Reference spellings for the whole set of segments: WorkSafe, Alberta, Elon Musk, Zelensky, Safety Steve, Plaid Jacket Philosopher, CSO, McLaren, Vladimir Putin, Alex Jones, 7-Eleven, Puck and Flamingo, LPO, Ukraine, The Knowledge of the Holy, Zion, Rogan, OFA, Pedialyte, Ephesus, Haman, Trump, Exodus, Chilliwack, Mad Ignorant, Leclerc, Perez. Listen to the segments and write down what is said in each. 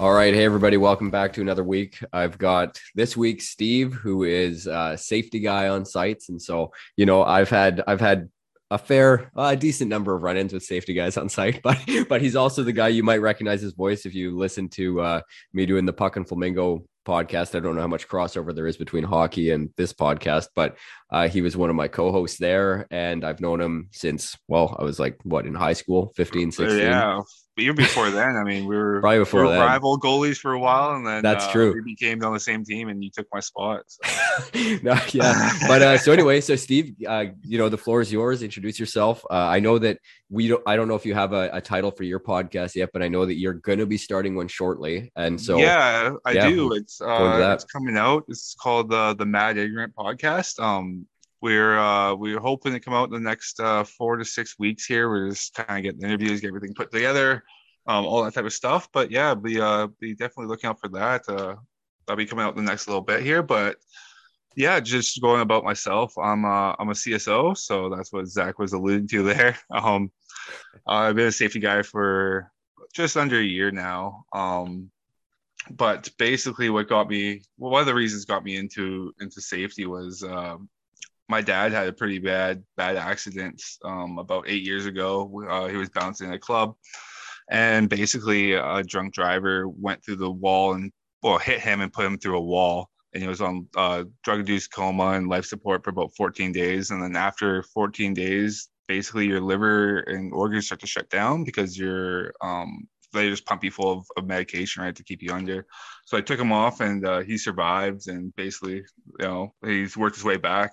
All right. Hey, everybody. Welcome back to another week. I've got this week, Steve, who is a safety guy on sites. And so, you know, I've had a fair, decent number of run-ins with safety guys on site, but he's also the guy you might recognize his voice if you listen to me doing the Puck and Flamingo podcast. I don't know how much crossover there is between hockey and this podcast, but he was one of my co-hosts there, and I've known him since, well, I was like, what, in high school, 15, 16? Yeah, but even before then, I mean, we were rival goalies for a while, and then that's true. We became on the same team, and you took my spot. So. No, yeah, but so anyway, so Steve, you know, the floor is yours. Introduce yourself. I know that I don't know if you have a title for your podcast yet, but I know that you're going to be starting one shortly, and so yeah, I do. It's coming out. It's called the Mad Ignorant podcast. We're hoping to come out in the next 4 to 6 weeks here. We're just kind of getting interviews, get everything put together, all that type of stuff. But yeah, be definitely looking out for that. That'll be coming out in the next little bit here. But yeah, just going about myself. I'm a CSO, so that's what Zach was alluding to there. I've been a safety guy for just under a year now. But basically, one of the reasons got me into safety was my dad had a pretty bad accident about 8 years ago. He was bouncing at a club, and basically a drunk driver went through the wall and hit him and put him through a wall. And he was on drug-induced coma and life support for about 14 days. And then after 14 days, basically your liver and organs start to shut down because you're they just pump you full of medication, right, to keep you under. So I took him off, and he survived, and basically, you know, he's worked his way back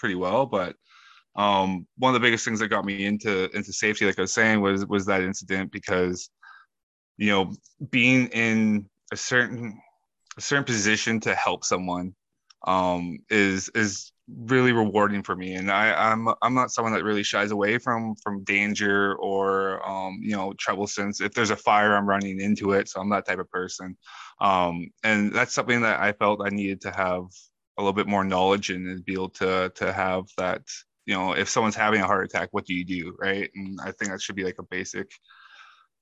pretty well. But one of the biggest things that got me into safety, like I was saying, was that incident, because, you know, being in a certain position to help someone is really rewarding for me. And I'm not someone that really shies away from danger or you know, troublesomes. If there's a fire, I'm running into it, so I'm that type of person. And that's something that I felt I needed to have a little bit more knowledge in, and be able to have that, you know, if someone's having a heart attack, what do you do, right? And I think that should be like a basic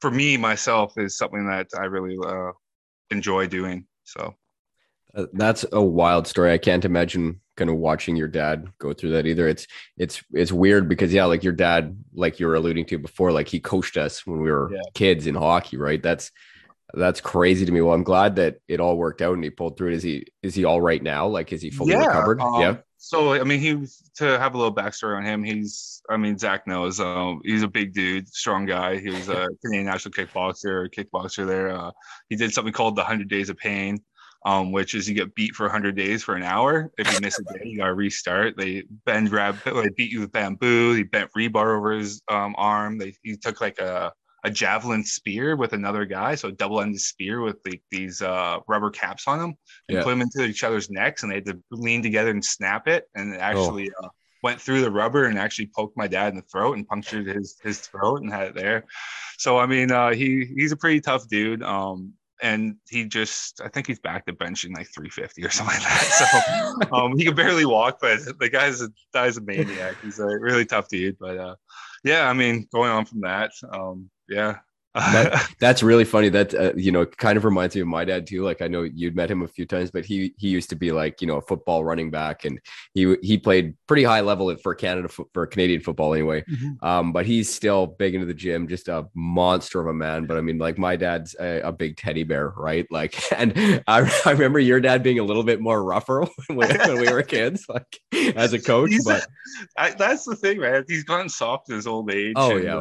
for me myself, is something that I really enjoy doing. So that's a wild story. I can't imagine kind of watching your dad go through that either. It's weird because, yeah, like your dad, like you were alluding to before, like he coached us when we were kids in hockey, right? That's crazy to me. Well, I'm glad that it all worked out and he pulled through it. Is he all right now? Like, is he fully recovered? Yeah. So, I mean, to have a little backstory on him, Zach knows, he's a big dude, strong guy. He was a Canadian national kickboxer there. He did something called the 100 Days of Pain. Which is you get beat for 100 days for an hour. If you miss a day, you gotta restart. They beat you with bamboo. They bent rebar over his arm. He took like a javelin spear with another guy, so a double-ended spear with these rubber caps on them, and put them into each other's necks, and they had to lean together and snap it, and it actually went through the rubber and actually poked my dad in the throat and punctured his throat and had it there. So, I mean, he's a pretty tough dude. And I think he's back to benching like 350 or something like that. So he can barely walk, but the guy's a maniac. He's a really tough dude. But yeah, I mean, going on from that, yeah. That's really funny. That, you know, kind of reminds me of my dad too. Like, I know you'd met him a few times, but he used to be like, you know, a football running back, and he played pretty high level for Canadian football anyway. Mm-hmm. But he's still big into the gym, just a monster of a man. But I mean, like my dad's a big teddy bear, right? Like, and I remember your dad being a little bit more rougher when we were kids, like as a coach, that's the thing, man. He's gotten soft in his old age. Oh, and, yeah.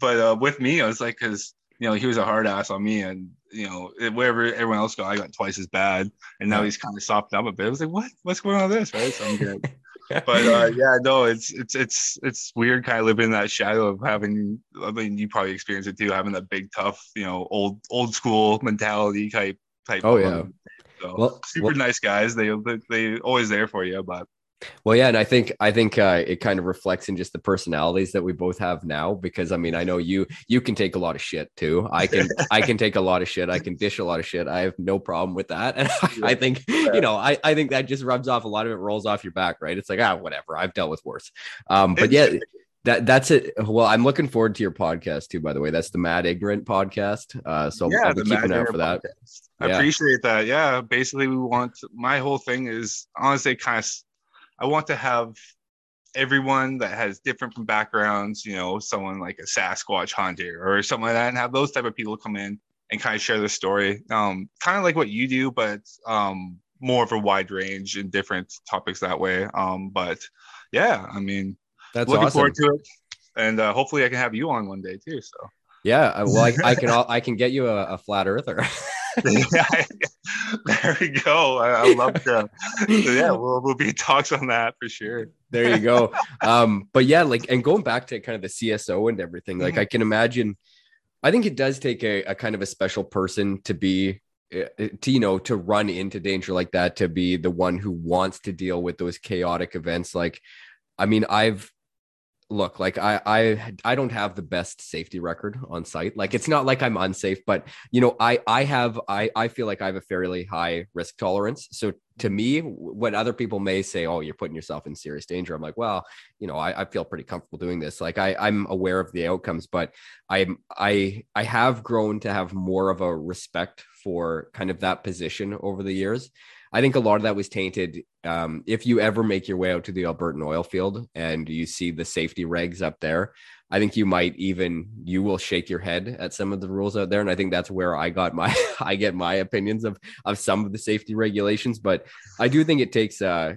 But with me, I was like, because, you know, he was a hard ass on me, and, you know, wherever everyone else got, I got twice as bad. And now he's kind of softened up a bit. I was like, what's going on with this, right? So I'm good. It's weird kind of living in that shadow of having, I mean, you probably experienced it too, having that big, tough, you know, old school mentality type. Oh yeah. So, well, super nice guys. They always there for you, but. Well, yeah. And I think it kind of reflects in just the personalities that we both have now, because I mean, I know you can take a lot of shit too. I can take a lot of shit. I can dish a lot of shit. I have no problem with that. And I think, you know, I think that just rubs off a lot of it, rolls off your back, right? It's like, whatever, I've dealt with worse. But yeah, that's it. Well, I'm looking forward to your podcast too, by the way. That's the Mad Ignorant podcast. So yeah, I'll be keeping an eye out for that. I appreciate that. Yeah. Basically my whole thing is honestly kind of, I want to have everyone that has different backgrounds, you know, someone like a Sasquatch hunter or something like that, and have those type of people come in and kind of share their story. Kind of like what you do, but more of a wide range and different topics that way. But yeah, I mean, that's looking awesome. Forward to it. And hopefully I can have you on one day too. So yeah, well, I can get you a flat earther. Yeah, there we go. I love that. So yeah, we'll be in talks on that for sure. There you go. But yeah, like, and going back to kind of the CSO and everything, like I can imagine, I think it does take a kind of a special person to be, to, you know, to run into danger like that, to be the one who wants to deal with those chaotic events. Like, I mean, I don't have the best safety record on site. Like, it's not like I'm unsafe, but you know, I feel like I have a fairly high risk tolerance. So to me, what other people may say, oh, you're putting yourself in serious danger, I'm like, well, you know, I feel pretty comfortable doing this. Like I'm aware of the outcomes, but I have grown to have more of a respect for kind of that position over the years. I think a lot of that was tainted. If you ever make your way out to the Albertan oil field and you see the safety regs up there, I think you will shake your head at some of the rules out there. And I think that's where I get my opinions of some of the safety regulations. But I do think it takes a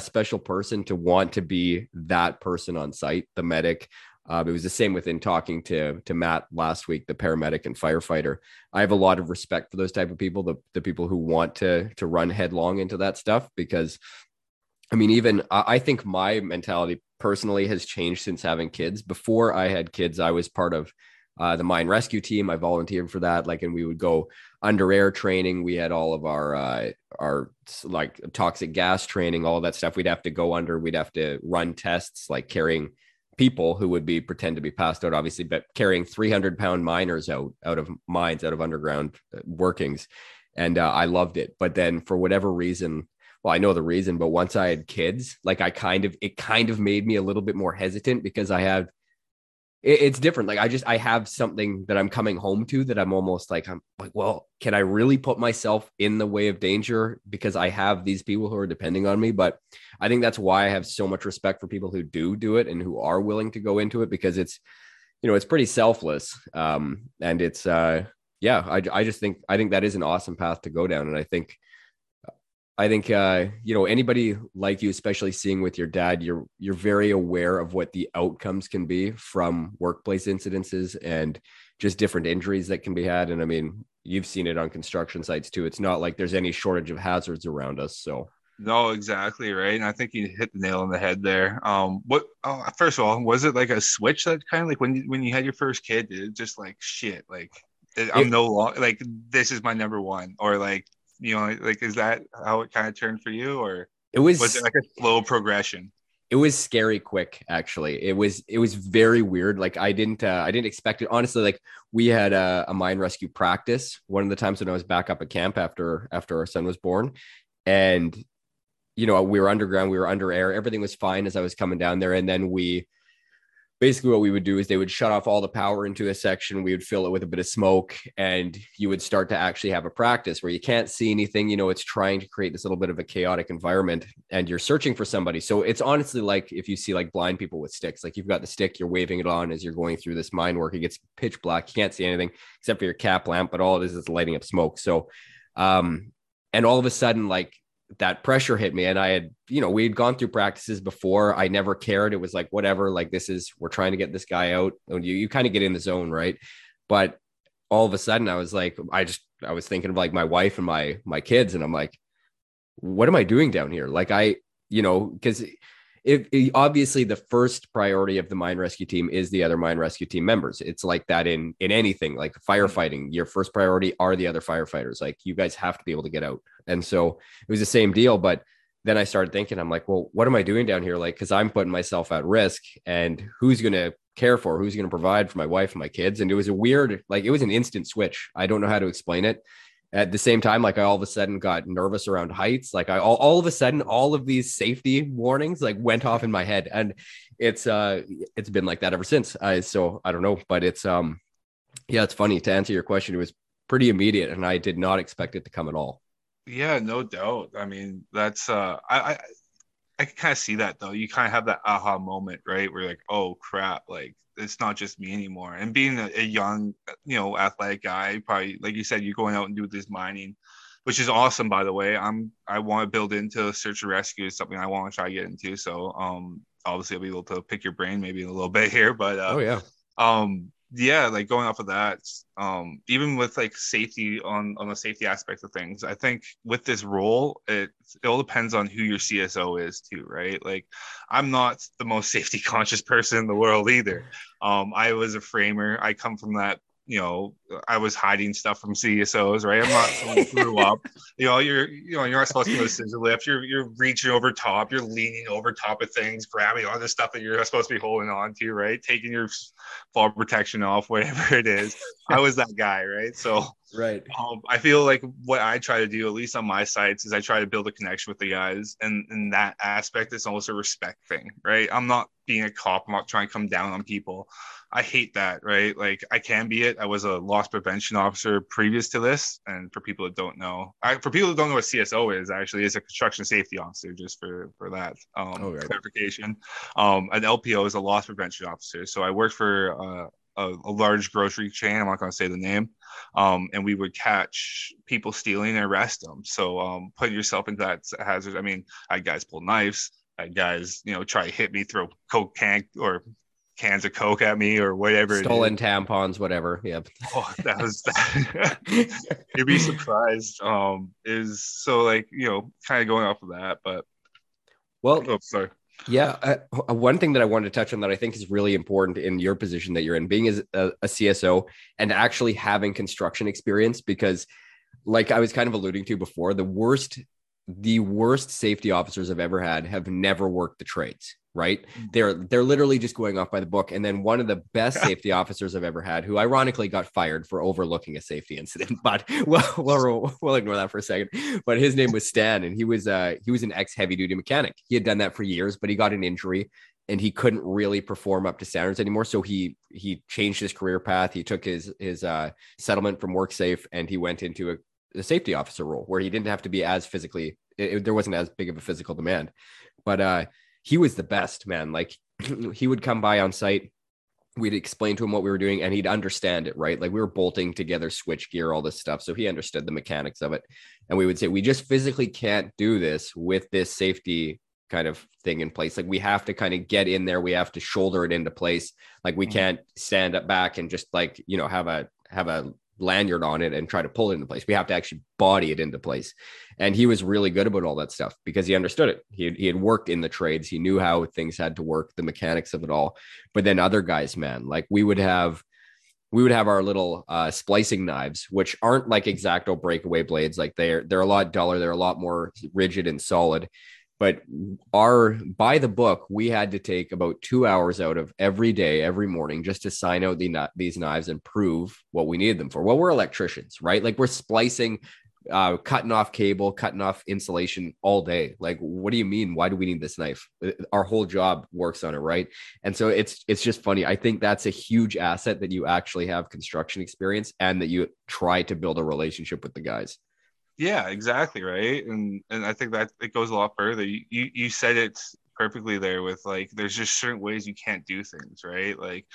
special person to want to be that person on site, the medic. It was the same within talking to Matt last week, the paramedic and firefighter. I have a lot of respect for those type of people, the people who want to run headlong into that stuff, because I mean, even I think my mentality personally has changed since having kids. Before I had kids, I was part of the mine rescue team. I volunteered for that. Like, and we would go under air training. We had all of our like toxic gas training, all that stuff. We'd have to go under, we'd have to run tests, like carrying people who would be pretend to be passed out, obviously, but carrying 300-pound miners out of mines, out of underground workings. And I loved it. But then for whatever reason, well, I know the reason, but once I had kids, like it kind of made me a little bit more hesitant, because it's different. Like I have something that I'm coming home to that I'm almost like, well, can I really put myself in the way of danger? Because I have these people who are depending on me. But I think that's why I have so much respect for people who do it and who are willing to go into it, because it's, you know, it's pretty selfless. And it's, I think that is an awesome path to go down. And I think you know, anybody like you, especially seeing with your dad, you're very aware of what the outcomes can be from workplace incidences and just different injuries that can be had. And I mean, you've seen it on construction sites too. It's not like there's any shortage of hazards around us. So no, exactly right. And I think you hit the nail on the head there. First of all, was it like a switch that kind of like when you had your first kid, it just like shit, like I'm no longer like this is my number one, or like, you know, like, is that how it kind of turned for you, or was it like a slow progression? It was scary quick, actually. It was very weird. Like I didn't expect it. Honestly, like we had a mine rescue practice one of the times when I was back up at camp after our son was born, and, you know, we were underground, we were under air. Everything was fine as I was coming down there. And then basically what we would do is they would shut off all the power into a section. We would fill it with a bit of smoke, and you would start to actually have a practice where you can't see anything. You know, it's trying to create this little bit of a chaotic environment, and you're searching for somebody. So it's honestly like if you see like blind people with sticks, like you've got the stick, you're waving it on as you're going through this mine work. It gets pitch black. You can't see anything except for your cap lamp, but all it is lighting up smoke. So, and all of a sudden, like, that pressure hit me, and I had, you know, we'd gone through practices before. I never cared. It was like, whatever, like we're trying to get this guy out. And you kind of get in the zone. Right. But all of a sudden I was like, I was thinking of like my wife and my kids. And I'm like, what am I doing down here? Like, I, you know, cause obviously the first priority of the mine rescue team is the other mine rescue team members. It's like that in anything, like firefighting, your first priority are the other firefighters. Like, you guys have to be able to get out. And so it was the same deal. But then I started thinking, I'm like, well, what am I doing down here? Like, cause I'm putting myself at risk, and who's going to care for, who's going to provide for my wife and my kids. And it was a weird, like, it was an instant switch. I don't know how to explain it. At the same time, like, I all of a sudden got nervous around heights. Like, I all of a sudden, all of these safety warnings like went off in my head, and it's been like that ever since. So I don't know, but it's, yeah, it's funny. To answer your question, it was pretty immediate, and I did not expect it to come at all. Yeah, no doubt. I mean, that's, I can kind of see that though. You kind of have that aha moment, right? Where you're like, oh crap, like, it's not just me anymore. And being a young, you know, athletic guy, probably, like you said, you're going out and do this mining, which is awesome, by the way. I want to build into search and rescue. It's something I want to try to get into. So obviously I'll be able to pick your brain maybe in a little bit here, but yeah, like going off of that, even with like safety on the safety aspect of things, I think with this role, it all depends on who your CSO is too, right? Like, I'm not the most safety conscious person in the world either. I was a framer. I come from that, you know, I was hiding stuff from CSOs, right? I'm not someone who grew up, you're not supposed to go to scissor lift. You're reaching over top, you're leaning over top of things, grabbing all the stuff that you're not supposed to be holding on to, right? Taking your fall protection off, whatever it is. I was that guy, right? So right. I feel like what I try to do, at least on my sites, is I try to build a connection with the guys. And in that aspect, it's almost a respect thing, right? I'm not being a cop. I'm not trying to come down on people. I hate that, right? Like, I can be it. I was a loss prevention officer previous to this. And for people that don't know, what CSO is, actually, is a construction safety officer, just for that clarification. An LPO is a loss prevention officer. So I worked for a large grocery chain. I'm not going to say the name. And we would catch people stealing and arrest them. So putting yourself into that hazard. I mean, I had guys pull knives. I had guys, try to hit me, throw Coke can or cans of Coke at me or whatever. Stolen tampons, whatever. Yep. Oh, that was bad. You'd be surprised. Is so like, kind of going off of that, but. Well, oh, sorry. Yeah. One thing that I wanted to touch on that I think is really important in your position that you're in, being as a CSO and actually having construction experience, because like I was kind of alluding to before, the worst safety officers I've ever had have never worked the trades, right? They're literally just going off by the book. And then one of the best safety officers I've ever had, who ironically got fired for overlooking a safety incident, but we'll ignore that for a second. But his name was Stan, and he was an ex heavy duty mechanic. He had done that for years, but he got an injury and he couldn't really perform up to standards anymore. So he changed his career path. He took his settlement from WorkSafe, and he went into the safety officer role, where he didn't have to be as physically, there wasn't as big of a physical demand, but he was the best, man. Like, he would come by on site, we'd explain to him what we were doing, and he'd understand it, right? Like, we were bolting together switch gear, all this stuff. So he understood the mechanics of it. And we would say, we just physically can't do this with this safety kind of thing in place. Like, we have to kind of get in there. We have to shoulder it into place. Like, we can't stand up back and just like, have a lanyard on it and try to pull it into place. We have to actually body it into place. And he was really good about all that stuff because he understood it. He had worked in the trades. He knew how things had to work, the mechanics of it all. But then other guys, man, like we would have our little splicing knives, which aren't like X-Acto breakaway blades. Like they're a lot duller. They're a lot more rigid and solid. But by the book, we had to take about 2 hours out of every day, every morning, just to sign out these knives and prove what we needed them for. Well, we're electricians, right? Like, we're splicing, cutting off cable, cutting off insulation all day. Like, what do you mean? Why do we need this knife? Our whole job works on it, right? And so it's just funny. I think that's a huge asset, that you actually have construction experience and that you try to build a relationship with the guys. Yeah, exactly, right. And I think that it goes a lot further. You said it perfectly there with, like, there's just certain ways you can't do things, right? Like,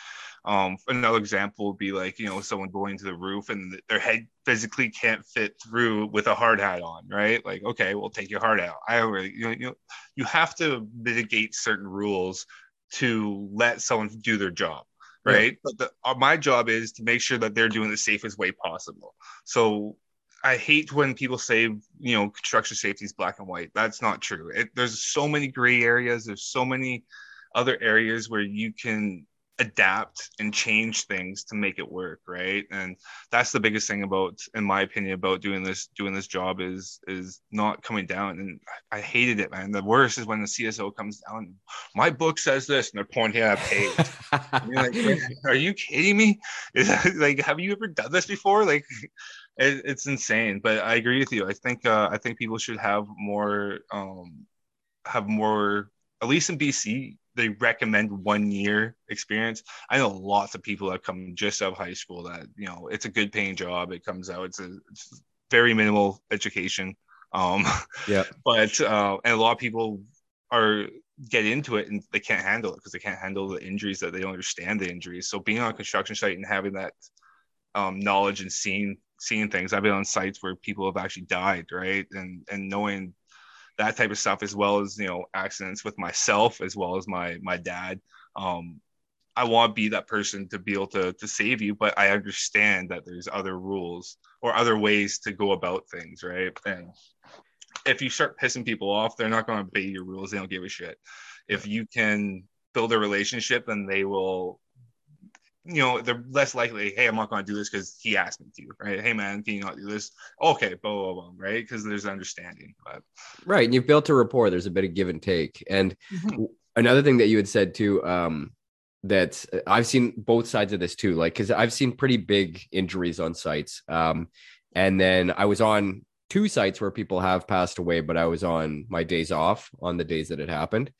another example would be like, someone going to the roof and their head physically can't fit through with a hard hat on, right? Like, okay, well, take your hard hat out. You have to mitigate certain rules to let someone do their job. Right. Yeah. But my job is to make sure that they're doing the safest way possible. So I hate when people say, you know, construction safety is black and white. That's not true. There's so many gray areas. There's so many other areas where you can adapt and change things to make it work, right? And that's the biggest thing about, in my opinion, about doing this job is not coming down. And I hated it, man. The worst is when the CSO comes down. My book says this, and they're pointing at a page. You're like, are you kidding me? Like, have you ever done this before? Like, it's insane. But I agree with you. I think people should have more. At least in BC, they recommend 1 year experience. I know lots of people that come just out of high school that, you know, it's a good paying job. It comes out, it's very minimal education. And a lot of people get into it and they can't handle it because they can't handle the injuries, that they don't understand the injuries. So being on a construction site and having that knowledge and seeing things, I've been on sites where people have actually died, right? And knowing that type of stuff, as well as, you know, accidents with myself, as well as my dad. I want to be that person to be able to save you, but I understand that there's other rules or other ways to go about things, right? And if you start pissing people off, they're not going to obey your rules. They don't give a shit. If you can build a relationship, then they will, you know, they're less likely, hey, I'm not going to do this because he asked me to, right? Hey, man, can you not do this? Okay, blah, blah, blah, right? Because there's understanding. But. Right, and you've built a rapport. There's a bit of give and take. And another thing that you had said, too, that I've seen both sides of this, too, like, because I've seen pretty big injuries on sites. And then I was on two sites where people have passed away, but I was on my days off on the days that it happened.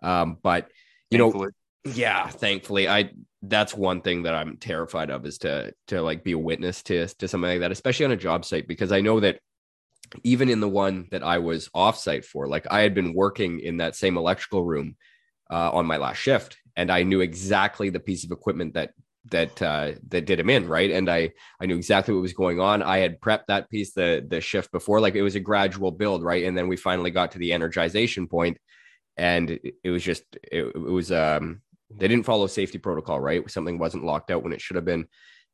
But, you thankfully. Know, yeah, thankfully, that's one thing that I'm terrified of, is to like be a witness to something like that, especially on a job site, because I know that even in the one that I was off site for, like I had been working in that same electrical room on my last shift, and I knew exactly the piece of equipment that did him in, right? And I knew exactly what was going on. I had prepped that piece the shift before, like it was a gradual build, right? And then we finally got to the energization point, and it was just it was they didn't follow safety protocol, right? Something wasn't locked out when it should have been.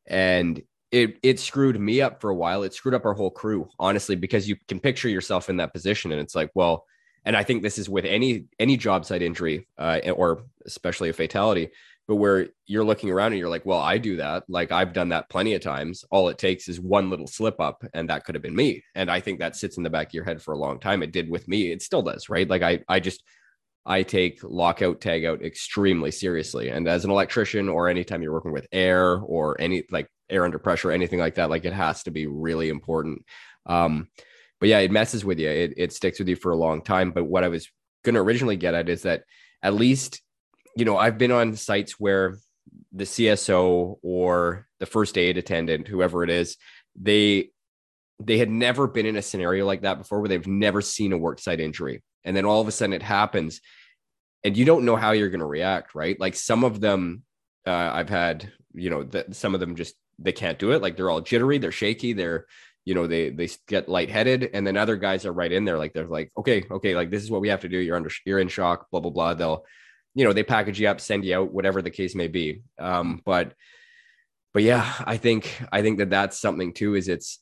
And it screwed me up for a while. It screwed up our whole crew, honestly, because you can picture yourself in that position. And it's like, well, and I think this is with any job site injury or especially a fatality, but where you're looking around and you're like, well, I do that. Like I've done that plenty of times. All it takes is one little slip up, and that could have been me. And I think that sits in the back of your head for a long time. It did with me. It still does, right? Like I take lockout, tagout extremely seriously. And as an electrician, or anytime you're working with air or any like air under pressure, anything like that, like it has to be really important. But yeah, it messes with you. It sticks with you for a long time. But what I was going to originally get at is that at least, you know, I've been on sites where the CSO or the first aid attendant, whoever it is, they had never been in a scenario like that before, where they've never seen a worksite injury. And then all of a sudden it happens and you don't know how you're going to react, right? Like some of them I've had, you know, some of them just, they can't do it. Like they're all jittery, they're shaky, they're, you know, they get lightheaded. And then other guys are right in there. Like, they're like, okay. Like, this is what we have to do. You're in shock, blah, blah, blah. They'll, you know, they package you up, send you out, whatever the case may be. But yeah, I think that's something too, is it's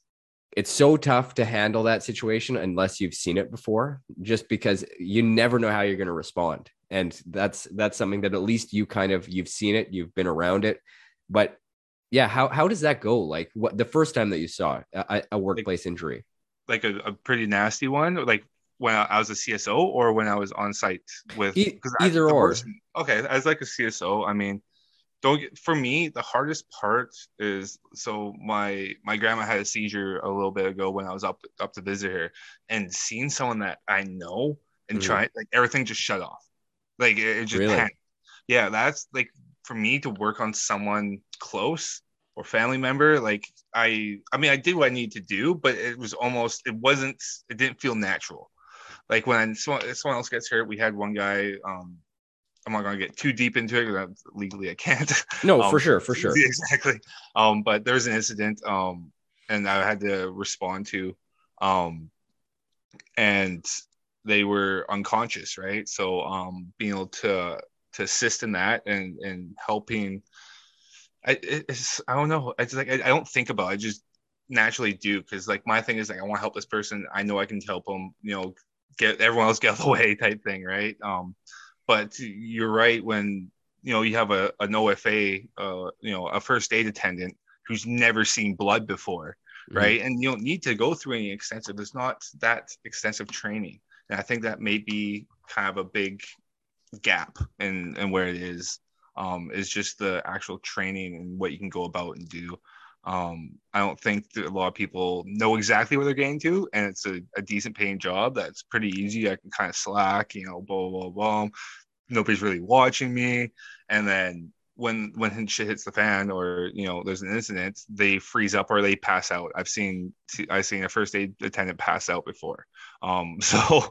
so tough to handle that situation unless you've seen it before, just because you never know how you're going to respond. And that's something that at least you kind of, you've seen it, you've been around it, but yeah. How does that go? Like what, the first time that you saw a workplace injury, like a pretty nasty one, like when I was a CSO or when I was on site with either or. Okay. As like a CSO, I mean, for me, the hardest part is, so my grandma had a seizure a little bit ago when I was up to visit her, and seeing someone that I know and trying, like everything just shut off, like it just really? Yeah, that's like for me to work on someone close or family member. Like I mean, I did what I needed to do, but it didn't feel natural. Like when someone else gets hurt, we had one guy. I'm not going to get too deep into it because legally I can't. No, for sure. Exactly. But there was an incident and I had to respond to and they were unconscious, right? So being able to assist in that and helping, I don't know. It's like I don't think about it. I just naturally do, because like my thing is like I want to help this person. I know I can help them, you know, get everyone else get out of the way type thing, right? But you're right, when you know you have an OFA, you know, a first aid attendant who's never seen blood before, right? Mm-hmm. And you don't need to go through any extensive. It's not that extensive training, and I think that may be kind of a big gap in where it is. Is just the actual training and what you can go about and do. I don't think that a lot of people know exactly what they're getting to, and it's a decent paying job that's pretty easy. I can kind of slack, you know, blah, blah, blah. Nobody's really watching me. And then when shit hits the fan, or, you know, there's an incident, they freeze up or they pass out. I've seen a first aid attendant pass out before. So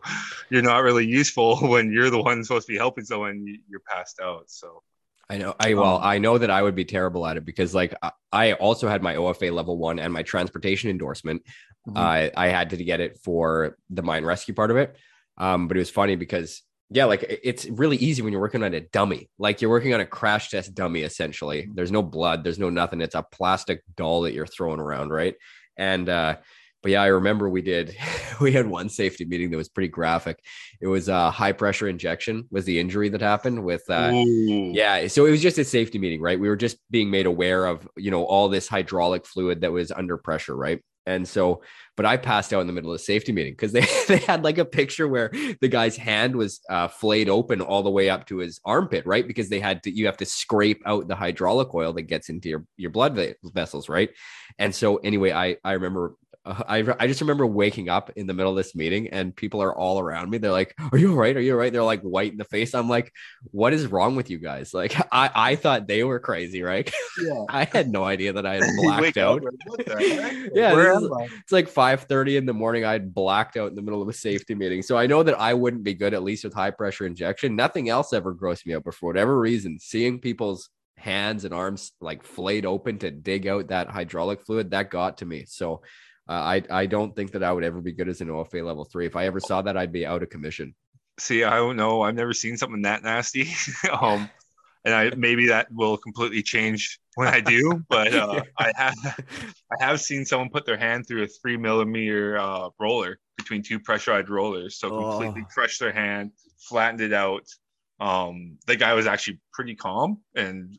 you're not really useful when you're the one supposed to be helping someone, you're passed out. So I know. I know that I would be terrible at it, because like I also had my OFA level 1 and my transportation endorsement. Mm-hmm. I had to get it for the mine rescue part of it. But it was funny because, yeah, like it's really easy when you're working on a dummy, like you're working on a crash test dummy, essentially. Mm-hmm. There's no blood. There's no nothing. It's a plastic doll that you're throwing around. Right. And but yeah, I remember we had one safety meeting that was pretty graphic. It was a high pressure injection was the injury that happened with, yeah. So it was just a safety meeting, right? We were just being made aware of, you know, all this hydraulic fluid that was under pressure. Right. And so, but I passed out in the middle of the safety meeting because they had like a picture where the guy's hand was flayed open all the way up to his armpit, right? Because you have to scrape out the hydraulic oil that gets into your blood vessels. Right. And so anyway, I remember, I just remember waking up in the middle of this meeting and people are all around me. They're like, are you all right? Are you all right? They're like white in the face. I'm like, what is wrong with you guys? Like, I thought they were crazy, right? Yeah. I had no idea that I had blacked out. It's like 5:30 in the morning. I had blacked out in the middle of a safety meeting. So I know that I wouldn't be good, at least with high pressure injection. Nothing else ever grossed me out, but for whatever reason, seeing people's hands and arms like flayed open to dig out that hydraulic fluid, that got to me. So I don't think that I would ever be good as an OFA level 3. If I ever saw that, I'd be out of commission. See, I don't know. I've never seen something that nasty. And maybe that will completely change when I do. But I have seen someone put their hand through a 3mm roller between two pressurized rollers. So completely crushed their hand, flattened it out. The guy was actually pretty calm, and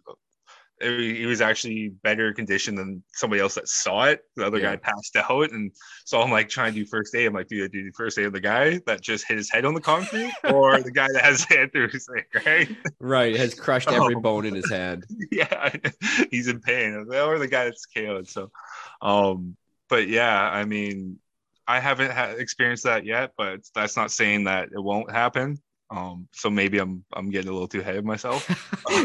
he was actually better conditioned than somebody else that saw it. The other guy passed out. And so I'm like trying to do first aid. I'm like, do I do the first aid of the guy that just hit his head on the concrete or the guy that has his hand through his thing, right? Right. Has crushed every bone in his hand. Yeah. He's in pain. Or the guy that's KO'd. So, but yeah, I mean, I haven't experienced that yet, but that's not saying that it won't happen. So maybe I'm getting a little too ahead of myself.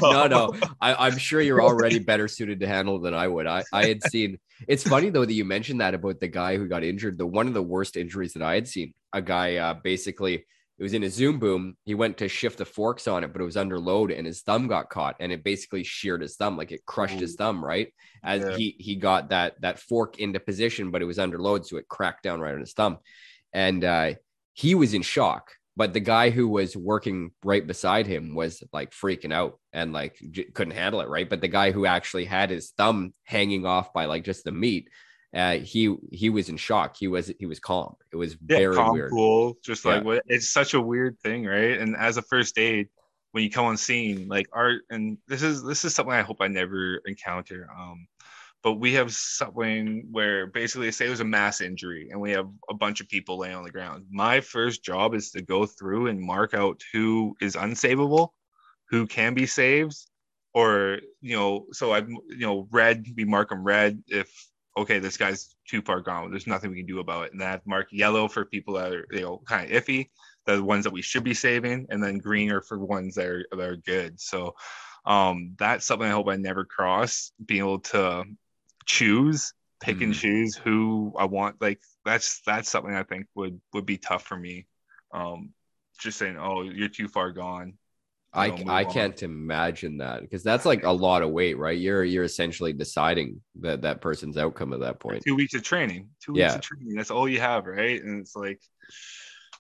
No, I'm sure you're already better suited to handle than I would. I had seen, it's funny though, that you mentioned that about the guy who got injured, one of the worst injuries that I had seen. A guy, basically it was in a Zoom boom. He went to shift the forks on it, but it was under load and his thumb got caught and it basically sheared his thumb. Like it crushed his thumb, right? As he got that fork into position, but it was under load. So it cracked down right on his thumb. And, he was in shock. But the guy who was working right beside him was like freaking out and like couldn't handle it. Right. But the guy who actually had his thumb hanging off by like just the meat, he was in shock. He was calm. It was very weird. Cool. Just like it's such a weird thing. Right. And as a first aid, when you come on scene, like art, and this is something I hope I never encounter. But we have something where basically say it was a mass injury and we have a bunch of people laying on the ground. My first job is to go through and mark out who is unsavable, who can be saved, or, you know, so I've, you know, red, we mark them red. If, okay, this guy's too far gone, there's nothing we can do about it. And that mark yellow for people that are, you know, kind of iffy, the ones that we should be saving, and then green are for ones that are good. So that's something I hope I never cross, being able to pick and choose who I want. Like that's something I think would be tough for me. Just saying, oh, you're too far gone. I can't imagine that, because that's like a lot of weight, right? You're essentially deciding that person's outcome at that point. 2 weeks of training, that's all you have, right? And it's like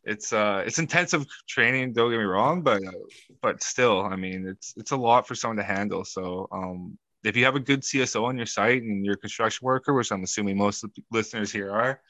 it's intensive training, don't get me wrong, but still, I mean, it's a lot for someone to handle. So if you have a good CSO on your site and you're a construction worker, which I'm assuming most of the listeners here are,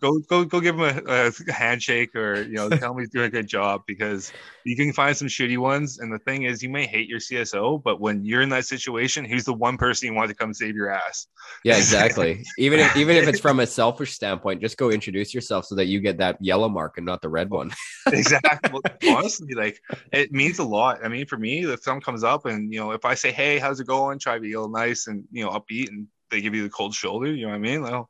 go give them a handshake or, you know, tell them he's doing a good job, because you can find some shitty ones. And the thing is, you may hate your CSO, but when you're in that situation, he's the one person you want to come save your ass. Yeah, exactly. even if it's from a selfish standpoint, just go introduce yourself so that you get that yellow mark and not the red one. Exactly. Well, honestly, like, it means a lot. I mean, for me, if someone comes up and, you know, if I say, hey, how's it going? Try to be nice and, you know, upbeat, and they give you the cold shoulder, you know what I mean? Well,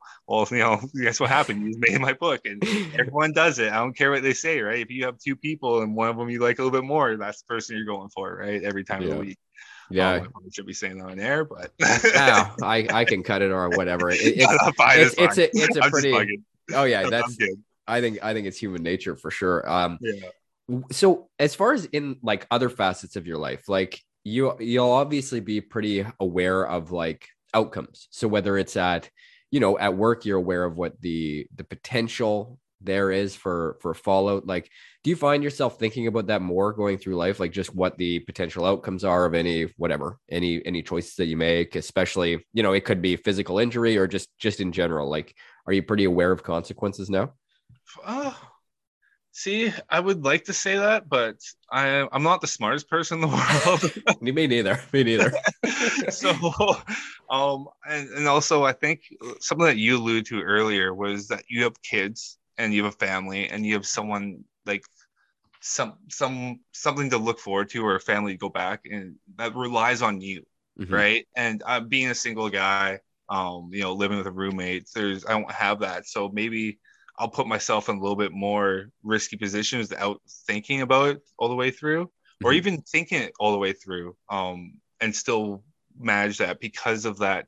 you know, guess what happened? You made my book, and everyone does it. I don't care what they say, right? If you have two people and one of them you like a little bit more, that's the person you're going for, right? Every time of the week. Yeah, I probably should be saying that on air, but I can cut it or whatever. It's a pretty. Oh yeah, that's. I think it's human nature for sure. Yeah. So as far as in like other facets of your life, like. You'll obviously be pretty aware of like outcomes. So whether it's at, you know, at work, you're aware of what the potential there is for fallout. Like, do you find yourself thinking about that more going through life? Like just what the potential outcomes are of any choices that you make, especially, you know, it could be physical injury or just in general, like, are you pretty aware of consequences now? See, I would like to say that, but I'm not the smartest person in the world. Me neither. So, and also I think something that you alluded to earlier was that you have kids and you have a family and you have someone like something to look forward to, or a family to go back, and that relies on you, mm-hmm. right? And being a single guy, you know, living with a roommate, I don't have that, so maybe. I'll put myself in a little bit more risky positions without thinking about it all the way through, or mm-hmm. even thinking it all the way through, and still manage that because of that,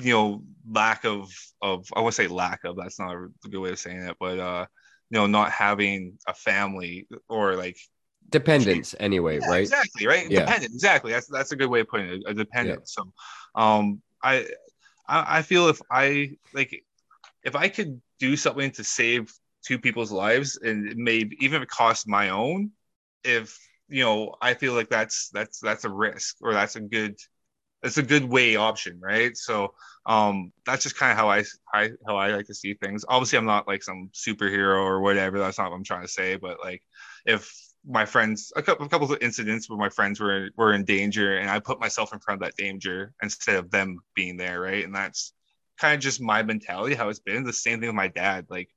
you know, I won't say lack of, that's not a good way of saying it, but, you know, not having a family or like dependence anyway, yeah, right? Exactly. Right. Yeah. Dependent. Exactly. That's a good way of putting it, a dependence. Yeah. So, I feel if I could do something to save two people's lives, and maybe even if it costs my own, if, you know, I feel like that's a risk, or that's a good way option. Right. So that's just kind of how I like to see things. Obviously I'm not like some superhero or whatever. That's not what I'm trying to say. But like, if my friends, a couple of incidents where my friends were in danger, and I put myself in front of that danger instead of them being there. Right. And that's kind of just my mentality, how it's been. The same thing with my dad, like,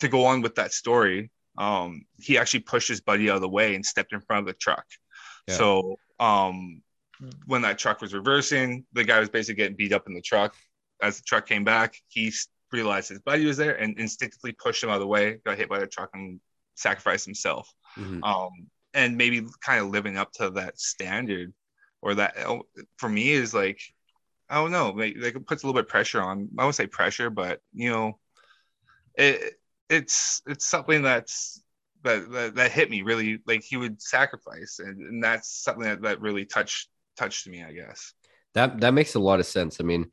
to go on with that story, he actually pushed his buddy out of the way and stepped in front of the truck. Yeah. So when that truck was reversing, the guy was basically getting beat up in the truck. As the truck came back, he realized his buddy was there and instinctively pushed him out of the way, got hit by the truck, and sacrificed himself. Mm-hmm. And maybe kind of living up to that standard, or that, for me, is like, I don't know, like it puts a little bit of pressure on. I won't say pressure, but, you know, it's something that hit me really. Like, he would sacrifice, and that's something that really touched me, I guess. That makes a lot of sense. I mean,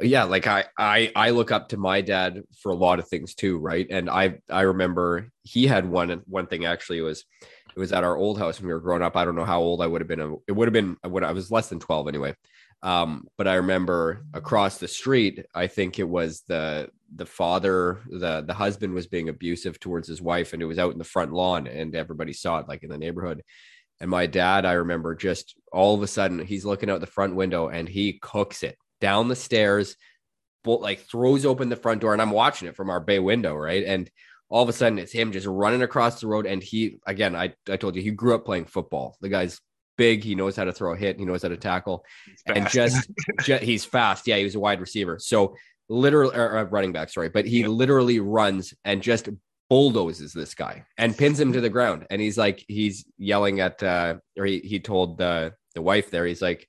yeah, like I look up to my dad for a lot of things too, right? And I remember he had one thing actually was. It was at our old house when we were growing up. I don't know how old I would have been. It would have been when I was less than 12 anyway. But I remember across the street, I think it was the father, the husband was being abusive towards his wife, and it was out in the front lawn, and everybody saw it, like in the neighborhood. And my dad, I remember, just all of a sudden he's looking out the front window and he cooks it down the stairs, like throws open the front door, and I'm watching it from our bay window. Right. And all of a sudden it's him just running across the road. And he, again, I told you, he grew up playing football. The guy's big. He knows how to throw a hit. He knows how to tackle. And just he's fast. Yeah, he was a wide receiver. So literally, or running back, sorry. But he literally runs and just bulldozes this guy and pins him to the ground. And he's like, he's yelling at, or he told the wife there, he's like,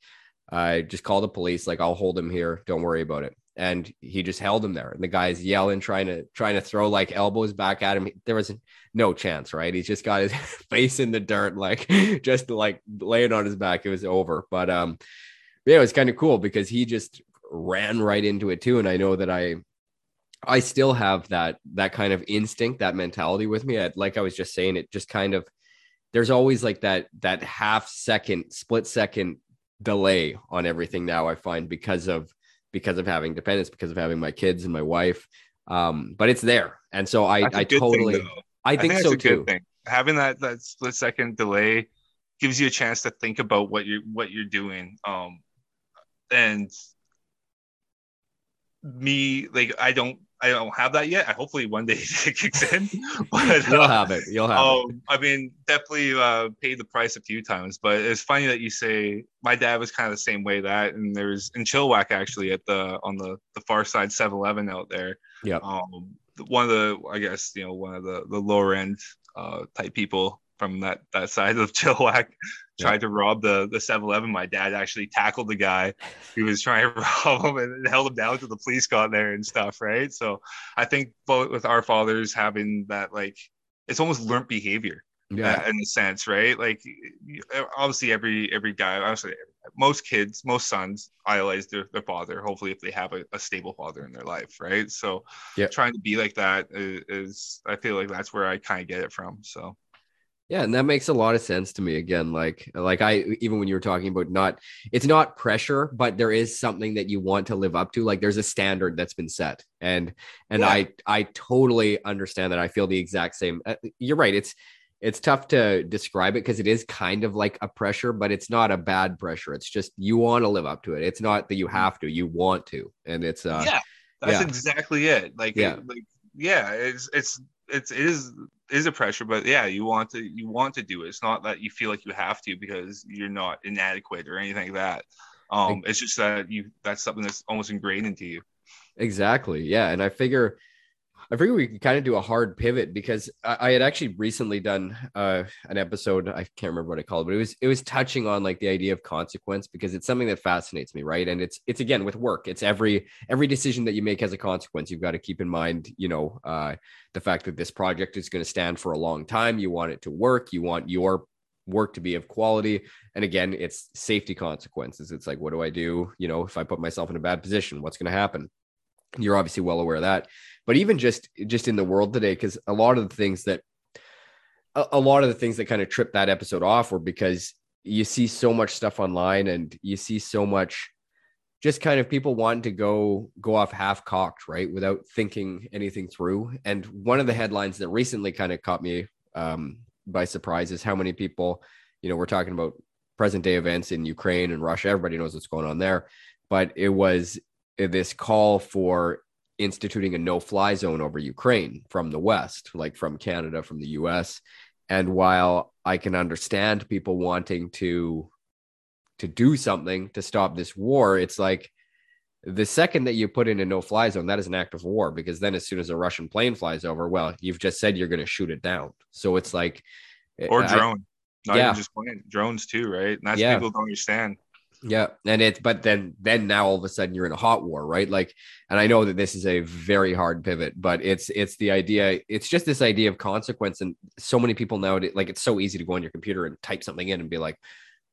just call the police. Like, I'll hold him here. Don't worry about it. And he just held him there. And the guy's yelling, trying to throw like elbows back at him. There was no chance, right? He's just got his face in the dirt, like just like laying on his back. It was over. But yeah, it was kind of cool because he just ran right into it too. And I know that I still have that kind of instinct, that mentality with me. Like I was just saying, it just kind of, there's always like that half second, split second delay on everything now, I find, because of having dependents, because of having my kids and my wife. But it's there. And so I think so too. Having that second delay gives you a chance to think about what you're doing. And me, like, I don't have that yet. I hopefully one day it kicks in. But, you'll have it. You'll have it. I mean, definitely paid the price a few times. But it's funny that you say my dad was kind of the same way that, and there's in Chilliwack actually on the far side 7-Eleven out there. Yeah. One of the lower end type people from that side of Chilliwack tried to rob the 7-Eleven. My dad actually tackled the guy who was trying to rob him and held him down till the police got there and stuff, right? So I think both with our fathers having that, like, it's almost learned behavior in a sense, right? Like, obviously every guy, obviously most kids, most sons idolize their father, hopefully if they have a stable father in their life, right? So trying to be like that is I feel like that's where I kind of get it from, so. Yeah. And that makes a lot of sense to me. Again, like I, even when you were talking about it's not pressure, but there is something that you want to live up to. Like there's a standard that's been set and I totally understand that. I feel the exact same. You're right. It's tough to describe it because it is kind of like a pressure, but it's not a bad pressure. It's just, you want to live up to it. It's not that you have to, you want to, and it's, that's exactly it. Like, it is a pressure, but you want to do it. It's not that you feel like you have to because you're not inadequate or anything like that. It's just that that's something that's almost ingrained into you. Exactly. Yeah. And I figure we can kind of do a hard pivot because I had actually recently done an episode. I can't remember what I called it, but it was touching on like the idea of consequence because it's something that fascinates me. Right. And it's again, with work, it's every decision that you make has a consequence. You've got to keep in mind, the fact that this project is going to stand for a long time. You want it to work. You want your work to be of quality. And again, it's safety consequences. It's like, what do I do? If I put myself in a bad position, what's going to happen? You're obviously well aware of that, but even just in the world today, because a lot of the things that kind of tripped that episode off were because you see so much stuff online and you see so much just kind of people wanting to go off half cocked, right? Without thinking anything through. And one of the headlines that recently kind of caught me by surprise is how many people, we're talking about present day events in Ukraine and Russia. Everybody knows what's going on there, but it was this call for instituting a no-fly zone over Ukraine from the West, like from Canada, from the US. And while I can understand people wanting to do something to stop this war, it's like the second that you put in a no-fly zone, that is an act of war, because then as soon as a Russian plane flies over, well, you've just said you're going to shoot it down. So it's like... Or drone. Not even just plane, drones too, right? And that's what people don't understand. Yeah. And but then now all of a sudden you're in a hot war, right? Like, and I know that this is a very hard pivot, but it's just this idea of consequence. And so many people nowadays, like, it's so easy to go on your computer and type something in and be like,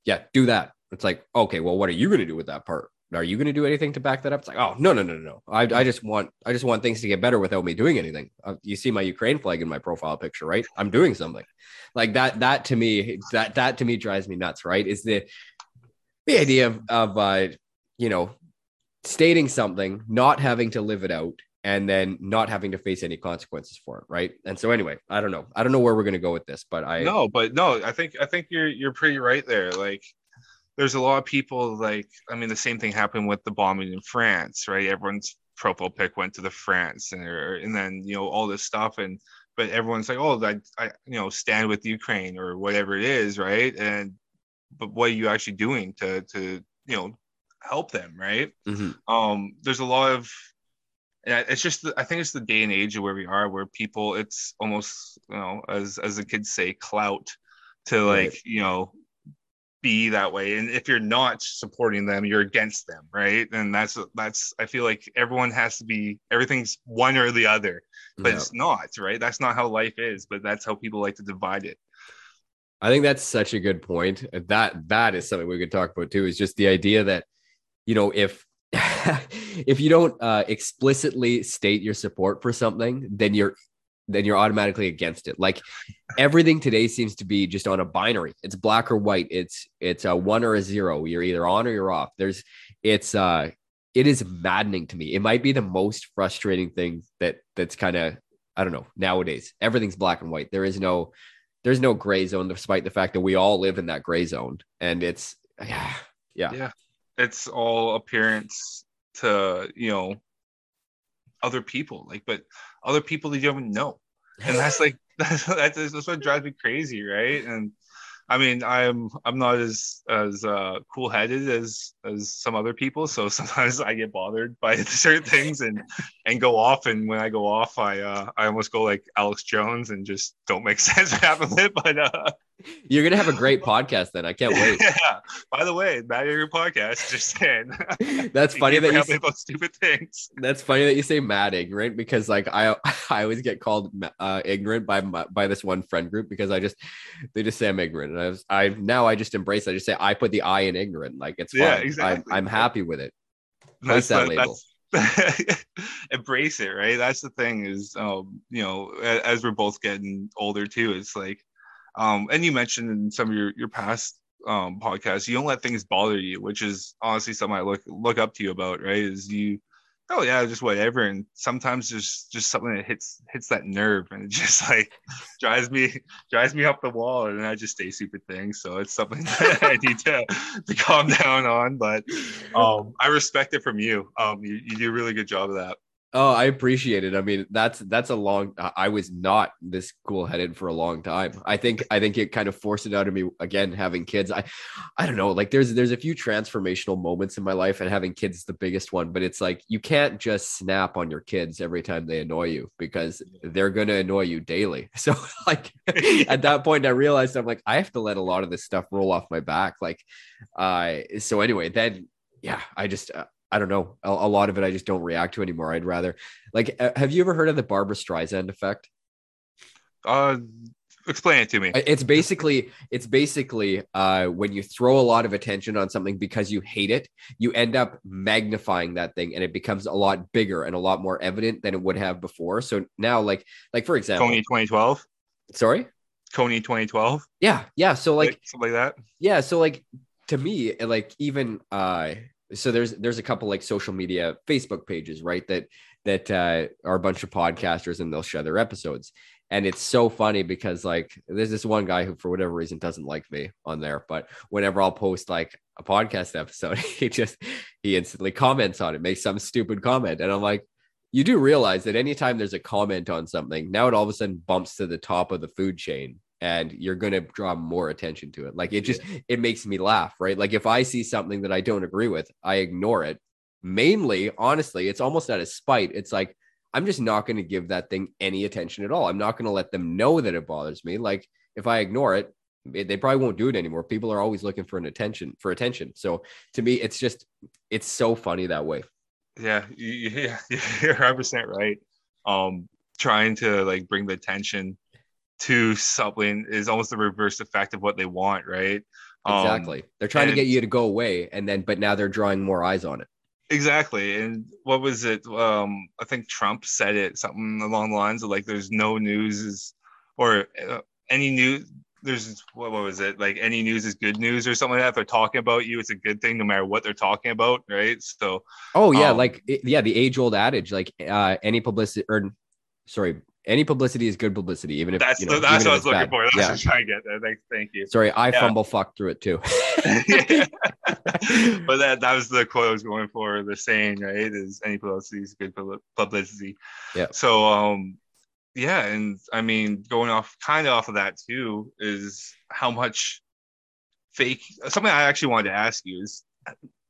yeah, do that. It's like, okay, well, what are you going to do with that part? Are you going to do anything to back that up? It's like, oh, no. I just want things to get better without me doing anything. You see my Ukraine flag in my profile picture, right? I'm doing something like that to me drives me nuts, right? Is the idea of stating something, not having to live it out, and then not having to face any consequences for it, right? And so anyway, I don't know where we're going to go with this, I think you're pretty right there. Like, there's a lot of people, like, I mean, the same thing happened with the bombing in France, right? Everyone's profile pic went to the France and then all this stuff, and but everyone's like, oh, I stand with Ukraine or whatever it is, right? And but what are you actually doing to help them, right? Mm-hmm. There's a lot of, and it's just, I think it's the day and age of where we are, where people, it's almost, as the kids say, clout to be that way. And if you're not supporting them, you're against them, right? And that's I feel like everyone has to be, everything's one or the other, but it's not, right? That's not how life is, but that's how people like to divide it. I think that's such a good point. That is something we could talk about too, is just the idea that, if if you don't explicitly state your support for something, then you're then you're automatically against it. Like everything today seems to be just on a binary. It's black or white. It's a one or a zero. You're either on or you're off. It is maddening to me. It might be the most frustrating thing that's kind of, I don't know, nowadays. Everything's black and white. There's no gray zone, despite the fact that we all live in that gray zone. And it's, yeah. It's all appearance to, other people, but other people that you don't know. And that's what drives me crazy. Right. And I mean, I'm not as cool headed as some other people. So sometimes I get bothered by certain things and go off. And when I go off, I almost go like Alex Jones and just don't make sense what happened with it. But you're gonna have a great podcast then. I can't wait. Yeah. By the way, Mad Ignorant podcast. Just saying. That's funny that you say about stupid things. That's funny that you say Mad Ignorant because I always get called ignorant by this one friend group because they just say I'm ignorant. And I just embrace it. I just say I put the I in ignorant. Like it's fine. Yeah, exactly. I'm happy with it. Place that label. Embrace it, right? That's the thing is as we're both getting older too, it's like and you mentioned in some of your past podcasts, you don't let things bother you, which is honestly something I look up to you about, right? Is you just whatever, and sometimes just something that hits that nerve, and it just drives me up the wall, and I just say stupid things. So it's something that I need to calm down on. But I respect it from you. You do a really good job of that. Oh, I appreciate it. I mean, that's a long. I was not this cool-headed for a long time. I think it kind of forced it out of me again. Having kids, I don't know. Like there's a few transformational moments in my life, and having kids is the biggest one. But it's like you can't just snap on your kids every time they annoy you because they're gonna annoy you daily. So at that point, I realized I'm like I have to let a lot of this stuff roll off my back. So anyway, then yeah, I just. I don't know. A lot of it I just don't react to anymore. I'd rather have you ever heard of the Barbra Streisand effect? Explain it to me. It's basically when you throw a lot of attention on something because you hate it, you end up magnifying that thing and it becomes a lot bigger and a lot more evident than it would have before. So now like for example, Coney 2012. Sorry? Coney 2012. Yeah. Yeah. So something like that. Yeah. So to me, even so there's a couple social media Facebook pages, right? That are a bunch of podcasters and they'll share their episodes. And it's so funny because there's this one guy who for whatever reason doesn't like me on there, but whenever I'll post a podcast episode, he instantly comments on it, makes some stupid comment. And I'm like, you do realize that anytime there's a comment on something, now it all of a sudden bumps to the top of the food chain. And you're going to draw more attention to it. It makes me laugh, right? If I see something that I don't agree with, I ignore it. Mainly, honestly, it's almost out of spite. It's I'm just not going to give that thing any attention at all. I'm not going to let them know that it bothers me. If I ignore it, they probably won't do it anymore. People are always looking for attention. So to me, it's so funny that way. Yeah, you're 100% right. Trying to bring the attention to something is almost the reverse effect of what they want, right? Exactly. They're trying to get you to go away, but now they're drawing more eyes on it. Exactly. And what was it? I think Trump said it, something along the lines of there's no news any news. There's what was it? Any news is good news or something like that. If they're talking about you, it's a good thing no matter what they're talking about, right? So. Oh yeah, the age-old adage, any publicity is good publicity, even if that's that's what I was looking for. That's what I was trying to get. Thank you. Sorry, I fumble fucked through it too. But that was the quote I was going for. The saying, right, is any publicity is good publicity. Yeah. So, and I mean, going off of that too is how much fake. Something I actually wanted to ask you is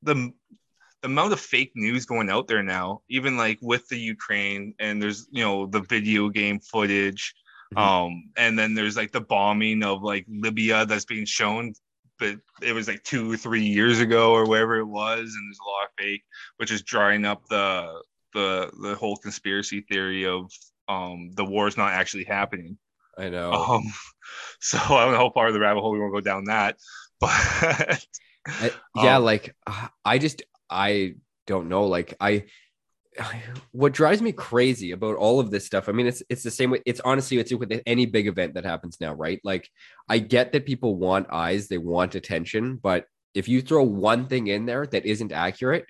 the amount of fake news going out there now, even with the Ukraine, and there's, the video game footage. Mm-hmm. And then there's the bombing of Libya that's being shown, but it was 2 or 3 years ago or wherever it was. And there's a lot of fake, which is drying up the whole conspiracy theory of the war is not actually happening. I know. So I don't know how far the rabbit hole we won't go down that, but I don't know. what drives me crazy about all of this stuff, I mean, it's the same way. It's honestly, it's with any big event that happens now, right? Like, I get that people want eyes, they want attention, but if you throw one thing in there that isn't accurate,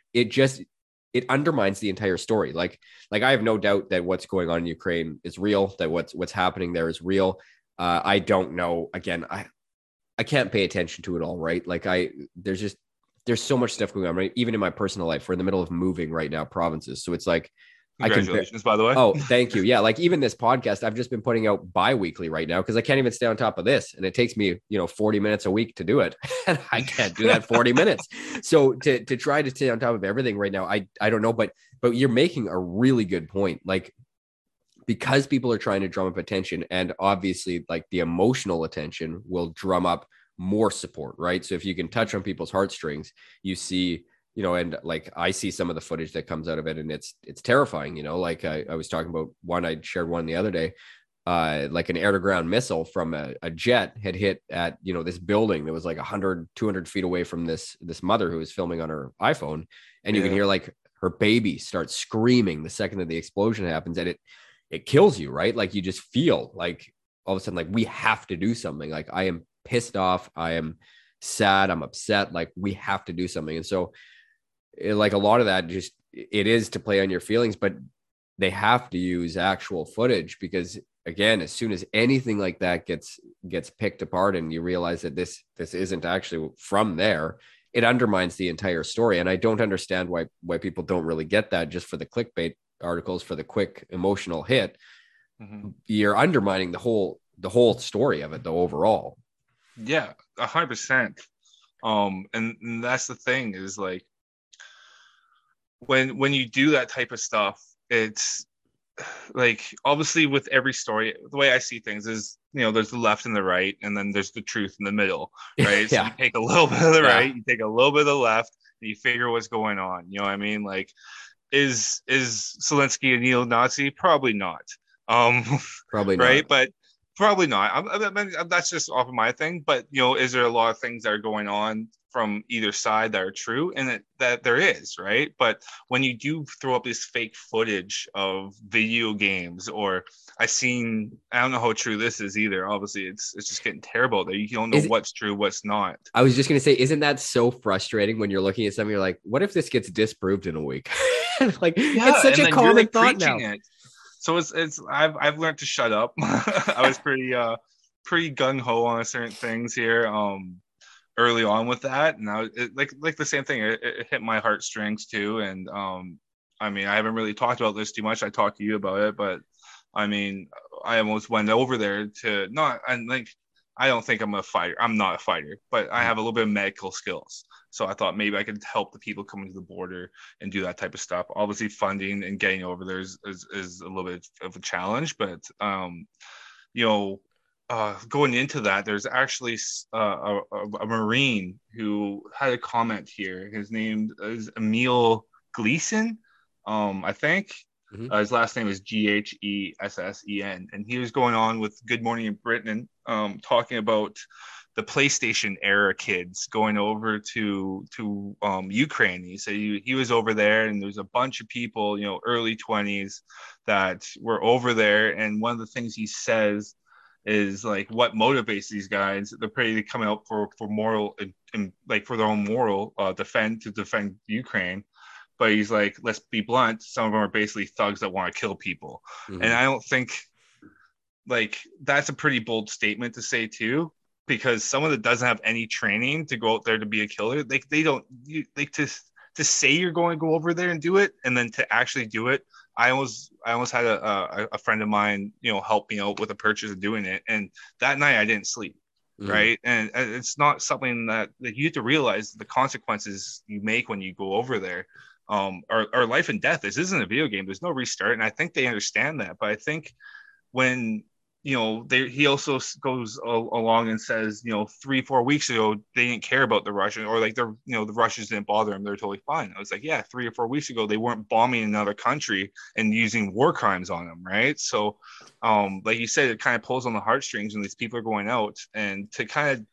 it undermines the entire story. Like I have no doubt that what's going on in Ukraine is real, that what's happening there is real. I don't know. Again, I can't pay attention to it all, right? Like there's so much stuff going on, right? Even in my personal life, we're in the middle of moving right now provinces. So it's like, congratulations, by the way. Oh, thank you. Yeah. Like even this podcast, I've just been putting out bi-weekly right now because I can't even stay on top of this. And it takes me, 40 minutes a week to do it. And I can't do that 40 minutes. So to try to stay on top of everything right now, I don't know, but you're making a really good point. Like, because people are trying to drum up attention, and obviously like the emotional attention will drum up more support, right? So if you can touch on people's heartstrings, you see, and like I see some of the footage that comes out of it, and it's terrifying. Like I was talking about one, I shared one the other day, like an air-to-ground missile from a jet had hit at this building that was like 100-200 feet away from this mother who was filming on her iPhone, and you can hear like her baby start screaming the second that the explosion happens, and it kills you, right? Like you just feel like all of a sudden, like we have to do something. Like I am pissed off, I am sad, I'm upset, like we have to do something. And so like a lot of that just, it is to play on your feelings, but they have to use actual footage because again, as soon as anything like that gets picked apart and you realize that this isn't actually from there, it undermines the entire story. And I don't understand why people don't really get that just for the clickbait articles, for the quick emotional hit. Mm-hmm. You're undermining the whole story of it, though, overall. Yeah, 100%. And that's the thing is like, when you do that type of stuff, it's like, obviously with every story, the way I see things is, there's the left and the right, and then there's the truth in the middle, right? Yeah. So you take a little bit of the right, you take a little bit of the left, and you figure what's going on. You know what I mean? Like, is Zelensky a neo-Nazi? Probably not. Probably not. Right? But probably not. I mean, that's just off of my thing. But, is there a lot of things that are going on from either side that are true? And that there is, right? But when you do throw up this fake footage of video games, or I don't know how true this is either. Obviously, it's just getting terrible that you don't know what's true, what's not. I was just going to say, isn't that so frustrating when you're looking at something, you're like, what if this gets disproved in a week? Like, it's such a common thought now. So it's I've learned to shut up. I was pretty gung-ho on certain things here early on with that, and I was like the same thing, it hit my heartstrings too. And I mean, I haven't really talked about this too much. I talked to you about it, but I mean, I almost went over there to not, and like, I don't think I'm a fighter. I'm not a fighter, but I have a little bit of medical skills. So I thought maybe I could help the people coming to the border and do that type of stuff. Obviously, funding and getting over there is a little bit of a challenge. But, going into that, there's actually a Marine who had a comment here. His name is Emil Gleason, I think. Mm-hmm. His last name is Ghessen. And he was going on with Good Morning in Britain, talking about the PlayStation era kids going over to Ukraine. He said he was over there, and there's a bunch of people, early 20s that were over there. And one of the things he says is like, what motivates these guys? They're pretty coming out for moral and like for their own moral defend Ukraine. But he's like, let's be blunt, some of them are basically thugs that want to kill people. Mm-hmm. And I don't think like that's a pretty bold statement to say too, because someone that doesn't have any training to go out there to be a killer, like to say you're going to go over there and do it, and then to actually do it. I almost had a friend of mine, help me out with a purchase of doing it. And that night I didn't sleep. Mm-hmm. Right. And it's not something that you have to realize the consequences you make when you go over there. Our life and death. This isn't a video game. There's no restart, and I think they understand that. But I think when he also goes along and says 3-4 weeks ago they didn't care about the Russians, or like they're the Russians didn't bother them. They're totally fine. I was like, yeah, 3 or 4 weeks ago they weren't bombing another country and using war crimes on them, right? So, like you said, it kind of pulls on the heartstrings, and these people are going out, and to kind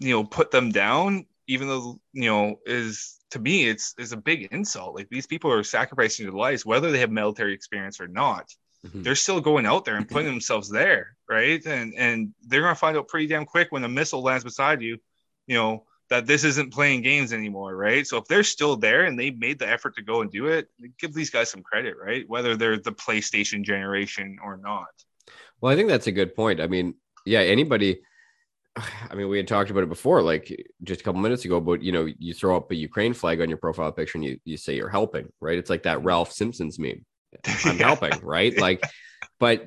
of put them down even though, you know, is, to me, it's a big insult. Like, these people are sacrificing their lives, whether they have military experience or not. Mm-hmm. They're still going out there and putting themselves there, right? And they're going to find out pretty damn quick when a missile lands beside you, you know, that this isn't playing games anymore, right? So if they're still there and they made the effort to go and do it, give these guys some credit, right? Whether they're the PlayStation generation or not. Well, I think that's a good point. I mean, yeah, anybody... I mean, we had talked about it before, like just a couple minutes ago, but, you know, you throw up a Ukraine flag on your profile picture and you say you're helping, right? It's like that Ralph Simpson's meme. I'm helping, right? Like, but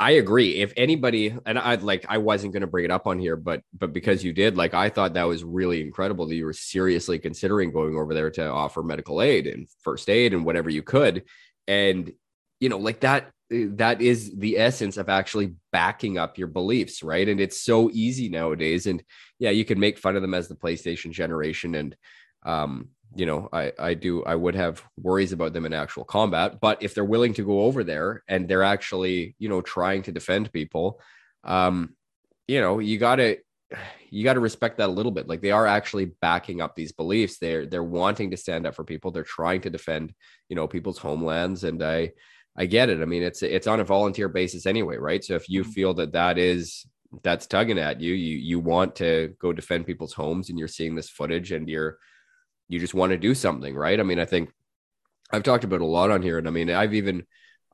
I agree. If anybody, and I wasn't going to bring it up on here, but because you did, like, I thought that was really incredible that you were seriously considering going over there to offer medical aid and first aid and whatever you could. And, you know, like that is the essence of actually backing up your beliefs, right? And it's so easy nowadays. And yeah, you can make fun of them as the PlayStation generation. And, you know, I would have worries about them in actual combat, but if they're willing to go over there and they're actually, you know, trying to defend people, you know, you got to respect that a little bit. Like, they are actually backing up these beliefs. They're wanting to stand up for people. They're trying to defend, you know, people's homelands. And I get it. I mean, it's on a volunteer basis anyway, right? So if you feel that's tugging at you, you want to go defend people's homes, and you're seeing this footage, and you just want to do something, right? I mean, I think I've talked about it a lot on here, and I mean,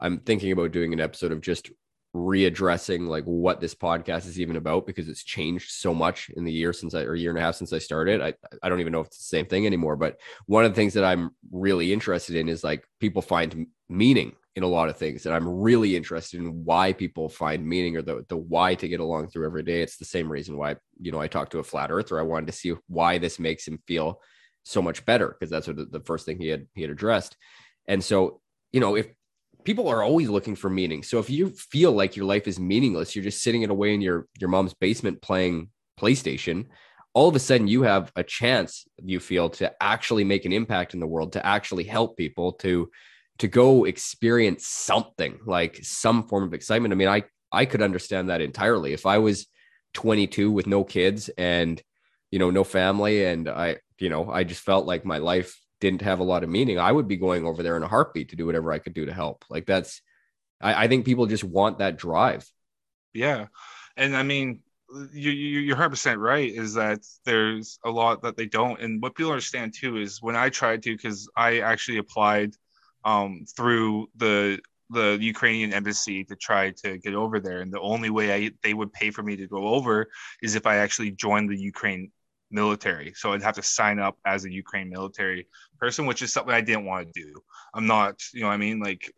I'm thinking about doing an episode of just readdressing like what this podcast is even about, because it's changed so much in the year year and a half since I started. I don't even know if it's the same thing anymore, but one of the things that I'm really interested in is like people find meaning in a lot of things. And I'm really interested in why people find meaning, or the why to get along through every day. It's the same reason why, you know, I talked to a flat earther. I wanted to see why this makes him feel so much better, because that's what the first thing he had addressed. And so, you know, if people are always looking for meaning. So if you feel like your life is meaningless, you're just sitting it away in your mom's basement playing PlayStation, all of a sudden you have a chance, you feel, to actually make an impact in the world, to actually help people, to go experience something, like some form of excitement. I mean, I could understand that entirely. If I was 22 with no kids and, you know, no family, and I just felt like my life didn't have a lot of meaning, I would be going over there in a heartbeat to do whatever I could do to help. Like, that's, I think people just want that drive. Yeah. And I mean, you're 100% right, is that there's a lot that they don't. And what people understand too is when I tried to, because I actually applied through the Ukrainian embassy to try to get over there. And the only way they would pay for me to go over is if I actually joined the Ukraine military. So I'd have to sign up as a Ukraine military person, which is something I didn't want to do. I'm not, you know what I mean? Like,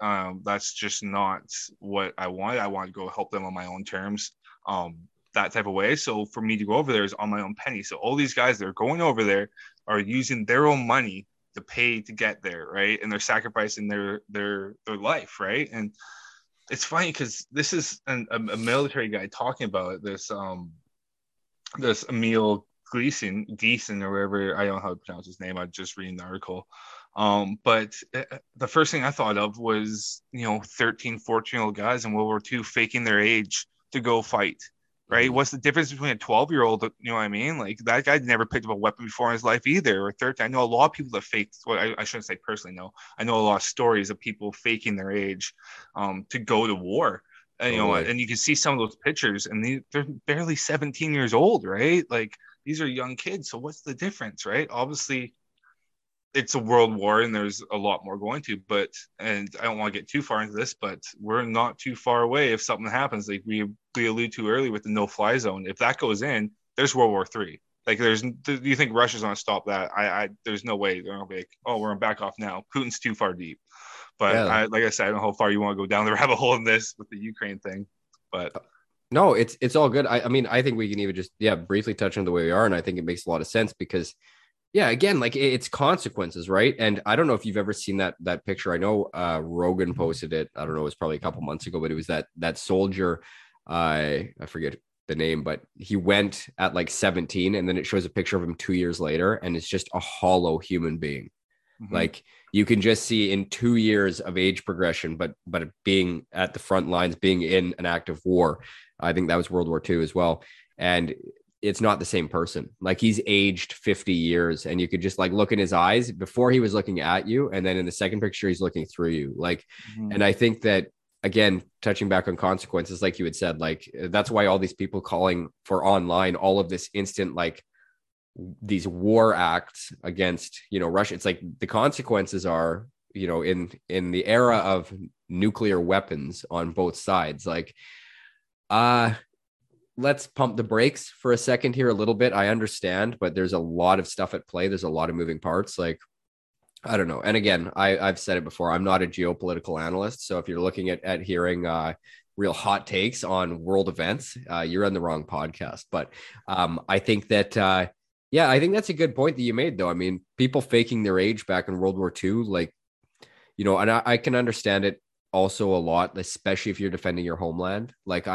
that's just not what I wanted. I wanted to go help them on my own terms, that type of way. So for me to go over there is on my own penny. So all these guys that are going over there are using their own money to pay to get there, right? And they're sacrificing their life, right? And it's funny because this is a military guy talking about it, this Emil Gleason, or whatever, I don't know how to pronounce his name, I just read the article, but the first thing I thought of was, you know, 13, 14-year-old guys in World War II faking their age to go fight, right? What's the difference between a 12-year-old, you know what I mean? Like, that guy never picked up a weapon before in his life either, or 13. I know a lot of people that faked, well, I shouldn't say personally, no. I know a lot of stories of people faking their age to go to war. And, you know, and you can see some of those pictures, and they're barely 17 years old, right? Like, these are young kids. So what's the difference, right? Obviously, it's a world war and there's a lot more going to, but, and I don't want to get too far into this, but we're not too far away if something happens. Like we alluded to earlier with the no-fly zone. If that goes in, there's World War III. Like, do you think Russia's going to stop that? There's no way they're going to be like, oh, we're going to back off now. Putin's too far deep. But yeah. Like I said, I don't know how far you want to go down the rabbit hole in this with the Ukraine thing, but... No, it's all good. I mean, I think we can even just, briefly touch on the way we are. And I think it makes a lot of sense because, again, like it's consequences, right? And I don't know if you've ever seen that picture. I know Rogan posted it. I don't know. It was probably a couple months ago, but it was that soldier. I forget the name, but he went at like 17, and then it shows a picture of him 2 years later. And it's just a hollow human being. Mm-hmm. Like you can just see in 2 years of age progression, but being at the front lines, being in an active war. I think that was World War II as well. And it's not the same person. Like, he's aged 50 years and you could just like look in his eyes. Before he was looking at you, and then in the second picture, he's looking through you. Like, and I think that, again, touching back on consequences, like you had said, like, that's why all these people calling for online, all of this instant, like these war acts against, you know, Russia. It's like the consequences are, you know, in the era of nuclear weapons on both sides, like, let's pump the brakes for a second here a little bit. I understand, but there's a lot of stuff at play. There's a lot of moving parts. Like, I don't know. And again, I've said it before, I'm not a geopolitical analyst. So if you're looking at hearing real hot takes on world events, you're on the wrong podcast. But I think that, yeah, I think that's a good point that you made, though. I mean, people faking their age back in World War II, like, you know, and I can understand it also a lot, especially if you're defending your homeland. Like,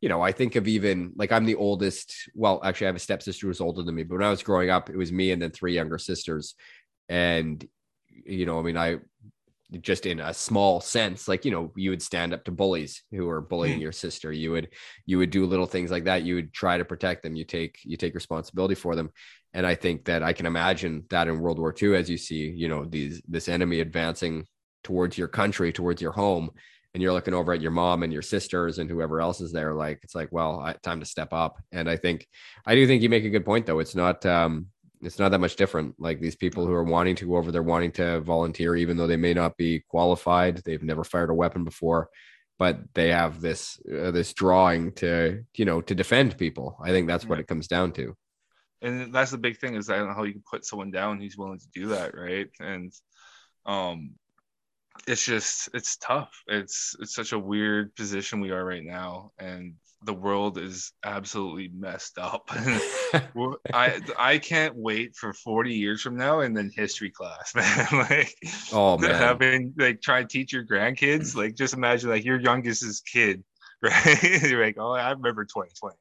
you know, I think of even like, I'm the oldest. Well, actually, I have a stepsister who's older than me, but when I was growing up, it was me and then three younger sisters. And, you know, I mean, I just in a small sense, like, you know, you would stand up to bullies who were bullying your sister. You would do little things like that. You would try to protect them. You take responsibility for them. And I think that I can imagine that in World War II, as you see, you know, this enemy advancing towards your country, towards your home. And you're looking over at your mom and your sisters and whoever else is there. Like, it's like, well, time to step up. And I do think you make a good point, though. It's not that much different. Like, these people who are wanting to go over, they're wanting to volunteer, even though they may not be qualified. They've never fired a weapon before, but they have this drawing to, you know, to defend people. I think that's what it comes down to. And that's the big thing, is I don't know how you can put someone down who's willing to do that. Right. And, it's just, it's tough. It's such a weird position we are right now, and the world is absolutely messed up. I can't wait for 40 years from now and then history class, man. Like, oh man, having like try to teach your grandkids, like, just imagine like your youngest is kid, right? You're like, oh, I remember 2020.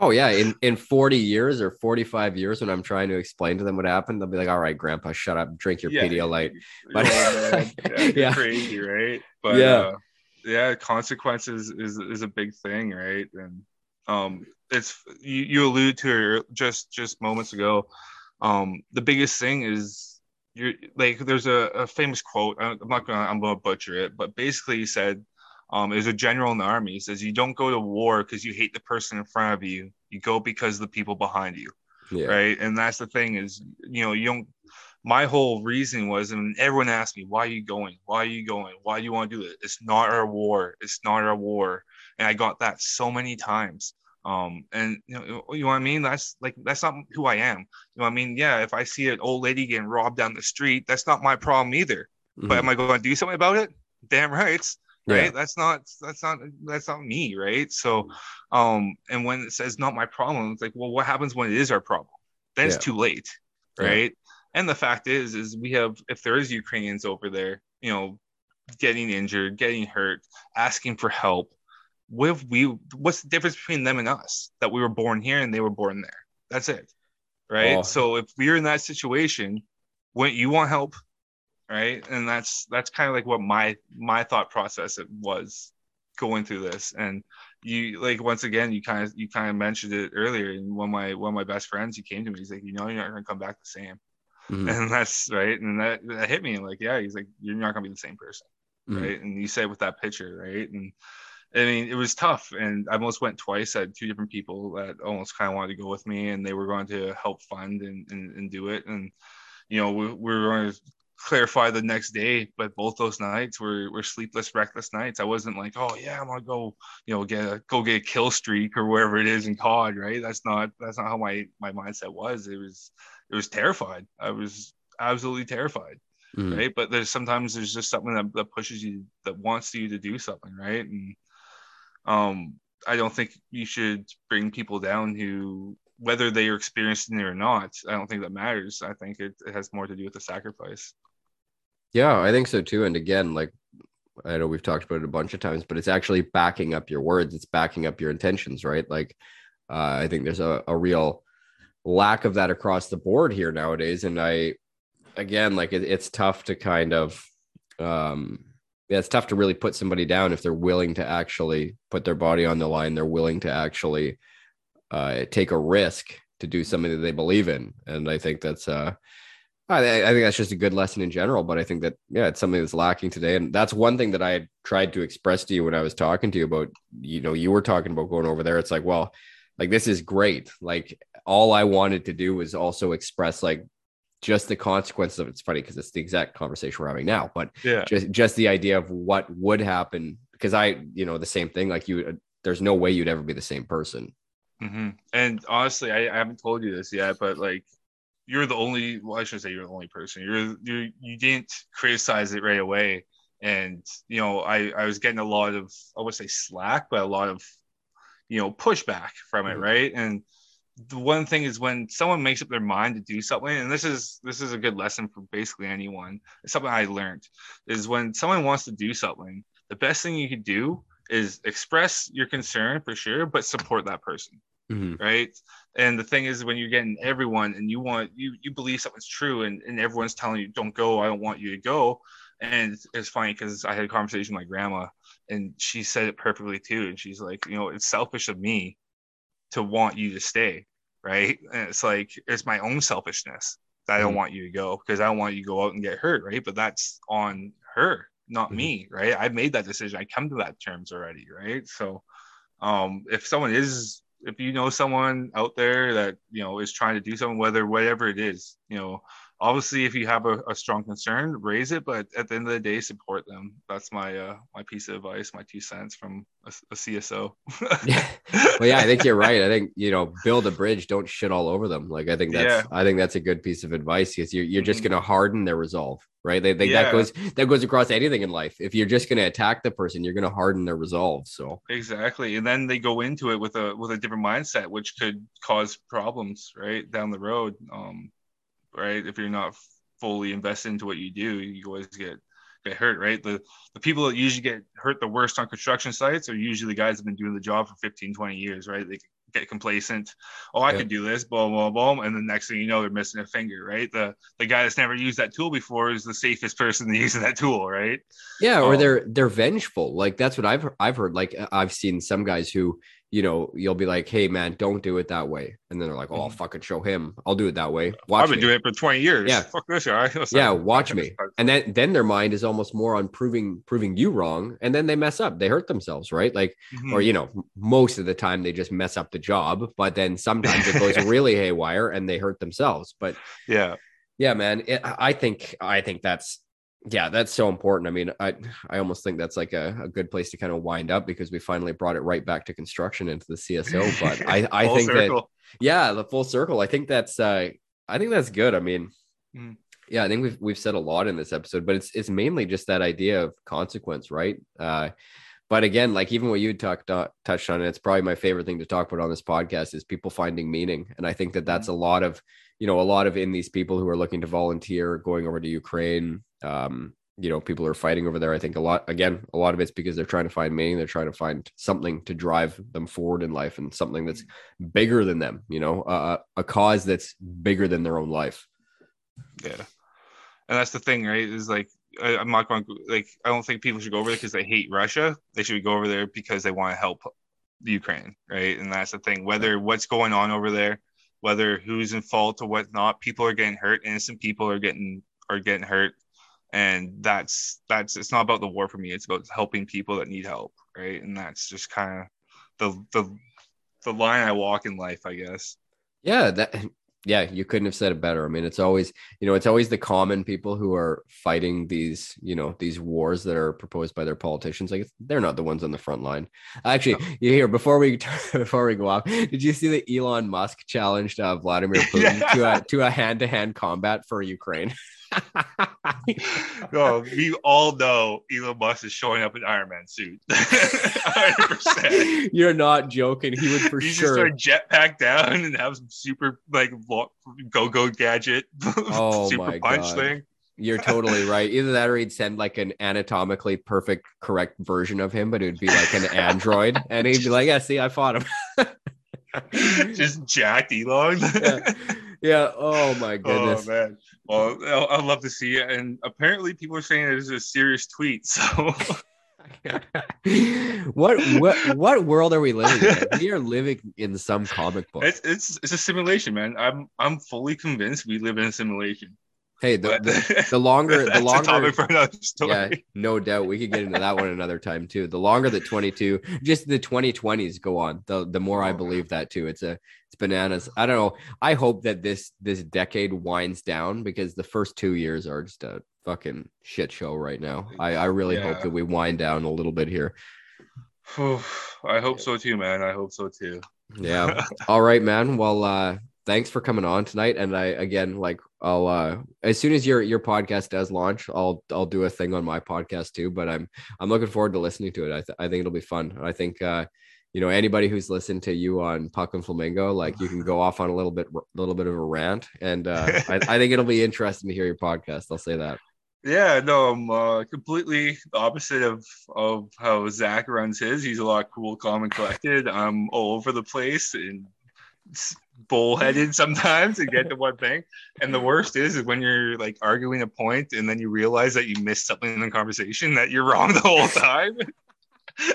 Oh yeah, in 40 years or 45 years, when I'm trying to explain to them what happened, they'll be like, all right, grandpa, shut up, drink your Pedialyte. But yeah. Crazy, right? But yeah, consequences is a big thing, right? And it's, you alluded to it just moments ago. The biggest thing is, you're like, there's a famous quote, I'm gonna butcher it, but basically he said, it was a general in the army. He says, you don't go to war because you hate the person in front of you. You go because of the people behind you. Yeah. Right. And that's the thing is, you know, you don't, my whole reason was, and everyone asked me, why are you going? Why are you going? Why do you want to do it? It's not our war. It's not our war. And I got that so many times. And you know what I mean? That's like, that's not who I am. You know what I mean? Yeah. If I see an old lady getting robbed down the street, that's not my problem either. Mm-hmm. But am I going to do something about it? Damn right. Right. Yeah. That's not me. Right. So, and when it says not my problem, it's like, well, what happens when it is our problem? Then it's too late. Right. Yeah. And the fact is we have, if there is Ukrainians over there, you know, getting injured, getting hurt, asking for help, what's the difference between them and us, that we were born here and they were born there? That's it. Right. Oh. So if we're in that situation, wouldn't you want help? Right. And that's kind of like what my thought process was going through this. And you, like, once again, you kind of mentioned it earlier. And one of my best friends, he came to me, he's like, you know, you're not going to come back the same. Mm-hmm. And that's right. And that hit me. Like, yeah, he's like, you're not going to be the same person. Mm-hmm. Right. And you said with that picture. Right. And I mean, it was tough. And I almost went twice. I had two different people that almost kind of wanted to go with me, and they were going to help fund and do it. And, you know, we were going to clarify the next day, but both those nights were sleepless, reckless nights. I wasn't like, oh yeah, I'm gonna go, you know, get a kill streak or wherever it is in COD, right? That's not how my mindset was. It was terrified. I was absolutely terrified. Mm-hmm. Right. But there's just something that pushes you, that wants you to do something, right? And I don't think you should bring people down who, whether they are experienced in it or not, I don't think that matters. I think it has more to do with the sacrifice. Yeah, I think so too. And again, like, I know we've talked about it a bunch of times, but it's actually backing up your words. It's backing up your intentions, right? Like, I think there's a real lack of that across the board here nowadays. And it's tough to kind of, it's tough to really put somebody down if they're willing to actually put their body on the line. They're willing to actually take a risk to do something that they believe in. And I think that's I think that's just a good lesson in general, but I think that, yeah, it's something that's lacking today. And that's one thing that I had tried to express to you when I was talking to you about, you know, you were talking about going over there. It's like, well, like, this is great. Like, all I wanted to do was also express, like, just the consequences of it. It's funny because it's the exact conversation we're having now, but yeah, just the idea of what would happen. Because I, you know, the same thing, like you, there's no way you'd ever be the same person. Mm-hmm. And honestly, I haven't told you this yet, but like, you're the only, well, I shouldn't say you're the only person. You didn't criticize it right away. And, you know, I was getting a lot of, I would say slack, but a lot of, you know, pushback from it. Mm-hmm. Right. And the one thing is when someone makes up their mind to do something, and this is a good lesson for basically anyone. It's something I learned is when someone wants to do something, the best thing you could do is express your concern for sure, but support that person. Mm-hmm. Right. And the thing is, when you're getting everyone and you believe something's true and everyone's telling you, don't go, I don't want you to go. And it's funny because I had a conversation with my grandma and she said it perfectly too. And she's like, you know, it's selfish of me to want you to stay. Right. And it's like, it's my own selfishness that I don't want you to go because I don't want you to go out and get hurt. Right. But that's on her, not me. Right. I made that decision. I come to that terms already. Right. So if you know someone out there that, you know, is trying to do something, whatever it is, you know, obviously if you have a strong concern, raise it, but at the end of the day, support them. That's my piece of advice, my 2 cents from a CSO. Yeah. Well, yeah, I think you're right. I think, you know, build a bridge, don't shit all over them. Like, I think that's, yeah. I think that's a good piece of advice because you're just going to harden their resolve, right? They think that goes across anything in life. If you're just going to attack the person, you're going to harden their resolve. So exactly. And then they go into it with a different mindset, which could cause problems right down the road. Right, if you're not fully invested into what you do, you always get hurt, right? The people that usually get hurt the worst on construction sites are usually the guys that have been doing the job for 15-20 years, right? They get complacent. Oh, I could do this, boom, boom, boom, and the next thing you know, they're missing a finger, right? The guy that's never used that tool before is the safest person to use that tool, right? Yeah, or they're vengeful. Like that's what I've heard. Like I've seen some guys who, you know, you'll be like, hey man, don't do it that way. And then they're like, oh, I'll fucking show him. I'll do it that way. Watch I've been doing it for 20 years. Yeah. Fuck this guy. Yeah. Watch me. And then their mind is almost more on proving you wrong. And then they mess up. They hurt themselves. Right. Like, or, you know, most of the time they just mess up the job, but then sometimes it goes really haywire and they hurt themselves. But yeah, man, I think that's, yeah, that's so important. I mean, I almost think that's like a good place to kind of wind up because we finally brought it right back to construction into the CSO. But I think circle. That, yeah, the full circle. I think that's good. I mean, yeah, I think we've said a lot in this episode, but it's mainly just that idea of consequence, right? But again, like even what you touched on, and it's probably my favorite thing to talk about on this podcast is people finding meaning. And I think that that's a lot of in these people who are looking to volunteer, going over to Ukraine, you know, people are fighting over there. I think a lot of it's because they're trying to find meaning. They're trying to find something to drive them forward in life and something that's bigger than them, you know, a cause that's bigger than their own life. Yeah. And that's the thing, right? Is like, I'm not going to, like, I don't think people should go over there because they hate Russia. They should go over there because they want to help Ukraine. Right. And that's the thing, whether what's going on over there, whether who's in fault or what's not, people are getting hurt. Innocent people are getting hurt. And that's it's not about the war for me. It's about helping people that need help. Right. And that's just kind of the line I walk in life, I guess. Yeah. Yeah, you couldn't have said it better. I mean, it's always the common people who are fighting these, you know, these wars that are proposed by their politicians. Like they're not the ones on the front line. Actually, no. You hear before we go off, did you see that Elon Musk challenged Vladimir Putin to a hand-to-hand combat for Ukraine? No, we all know Elon Musk is showing up in Iron Man suit. 100%. You're not joking. He would sure just start jetpack down and have some super like go gadget. Oh super my punch God. Thing. You're totally right. Either that or he'd send like an anatomically perfect, correct version of him, but it would be like an android, and he'd be like, "Yeah, see, I fought him." Just jacked Elon. Yeah. Yeah. Oh my goodness. Oh man. Well, I'd love to see it. And apparently people are saying it is a serious tweet. So What world are we living in? We are living in some comic book. It's a simulation, man. I'm fully convinced we live in a simulation. Hey, the longer topic for another story. Yeah, no doubt. We could get into that one another time too. The longer the 2020s go on, the more I believe that too. It's bananas. I don't know. I hope that this decade winds down, because the first 2 years are just a fucking shit show right now. I really hope that we wind down a little bit here. I hope so too, man. I hope so too. Yeah. All right, man. Well, thanks for coming on tonight. And I'll as soon as your podcast does launch, I'll do a thing on my podcast too, but I'm looking forward to listening to it. I think it'll be fun. And I think, anybody who's listened to you on Puck and Flamingo, like, you can go off on a little bit of a rant, and I think it'll be interesting to hear your podcast. I'll say that. Yeah, no, I'm completely the opposite of how Zach runs his. He's a lot cool, calm, and collected. I'm all over the place and bullheaded sometimes and get to one thing, and the worst is when you're like arguing a point and then you realize that you missed something in the conversation, that you're wrong the whole time.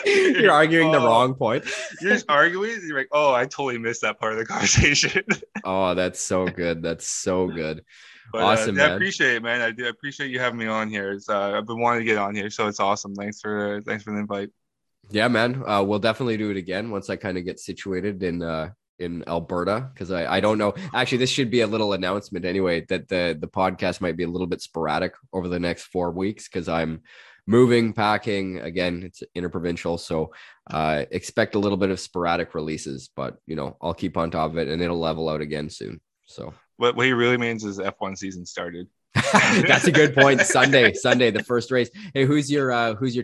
You're arguing the wrong point. You're just arguing, you're like, oh, I totally missed that part of the conversation. Oh, that's so good. But, awesome, man. I appreciate it, man. I appreciate you having me on here. It's I've been wanting to get on here, so it's awesome. Thanks for the invite. Yeah, man. We'll definitely do it again once I kind of get situated in Alberta, because I don't know. Actually, this should be a little announcement anyway, that the podcast might be a little bit sporadic over the next 4 weeks, because I'm moving, packing. Again, it's interprovincial, so expect a little bit of sporadic releases, but I'll keep on top of it, and it'll level out again soon. So what he really means is F1 season started. That's a good point. Sunday, the first race. Hey, who's your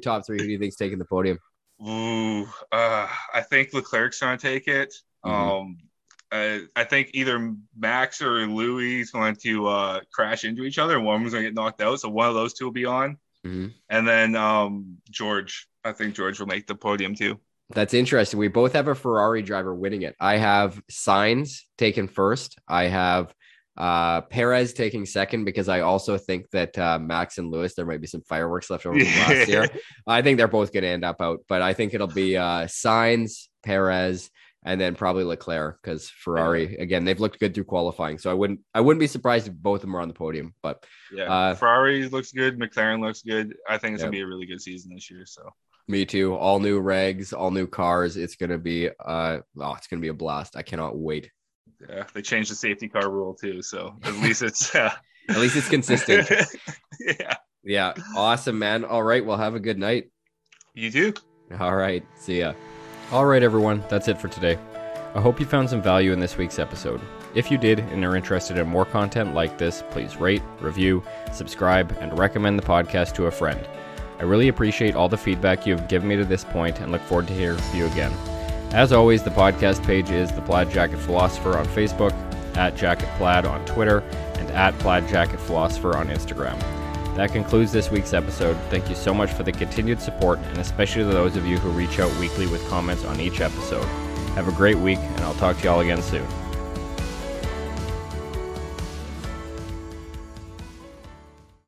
top three? Who do you think's taking the podium? Ooh, I think Leclerc's gonna take it. Mm-hmm. I think either Max or Louis is going to crash into each other, and one of them's going to get knocked out, so one of those two will be on. Mm-hmm. And then George. I think George will make the podium too. That's interesting. We both have a Ferrari driver winning it. I have Sainz taken first. I have Perez taking second, because I also think that Max and Lewis, there might be some fireworks left over from last year. I think they're both going to end up out, but I think it'll be Sainz, Perez, and then probably Leclerc, because Ferrari, again, they've looked good through qualifying. So I wouldn't be surprised if both of them are on the podium. But Ferrari looks good, McLaren looks good. I think it's gonna be a really good season this year. So me too. All new regs, all new cars. It's gonna be it's gonna be a blast. I cannot wait. Yeah, they changed the safety car rule too, so at least it's at least it's consistent. Yeah. Awesome, man. All right, well, have a good night. You too. All right, see ya. All right, everyone, that's it for today. I hope you found some value in this week's episode. If you did and are interested in more content like this, please rate, review, subscribe, and recommend the podcast to a friend. I really appreciate all the feedback you have given me to this point, and look forward to hearing from you again. As always, the podcast page is the Plaid Jacket Philosopher on Facebook, @JacketPlaid on Twitter, and @PlaidJacketPhilosopher on Instagram. That concludes this week's episode. Thank you so much for the continued support, and especially to those of you who reach out weekly with comments on each episode. Have a great week, and I'll talk to you all again soon.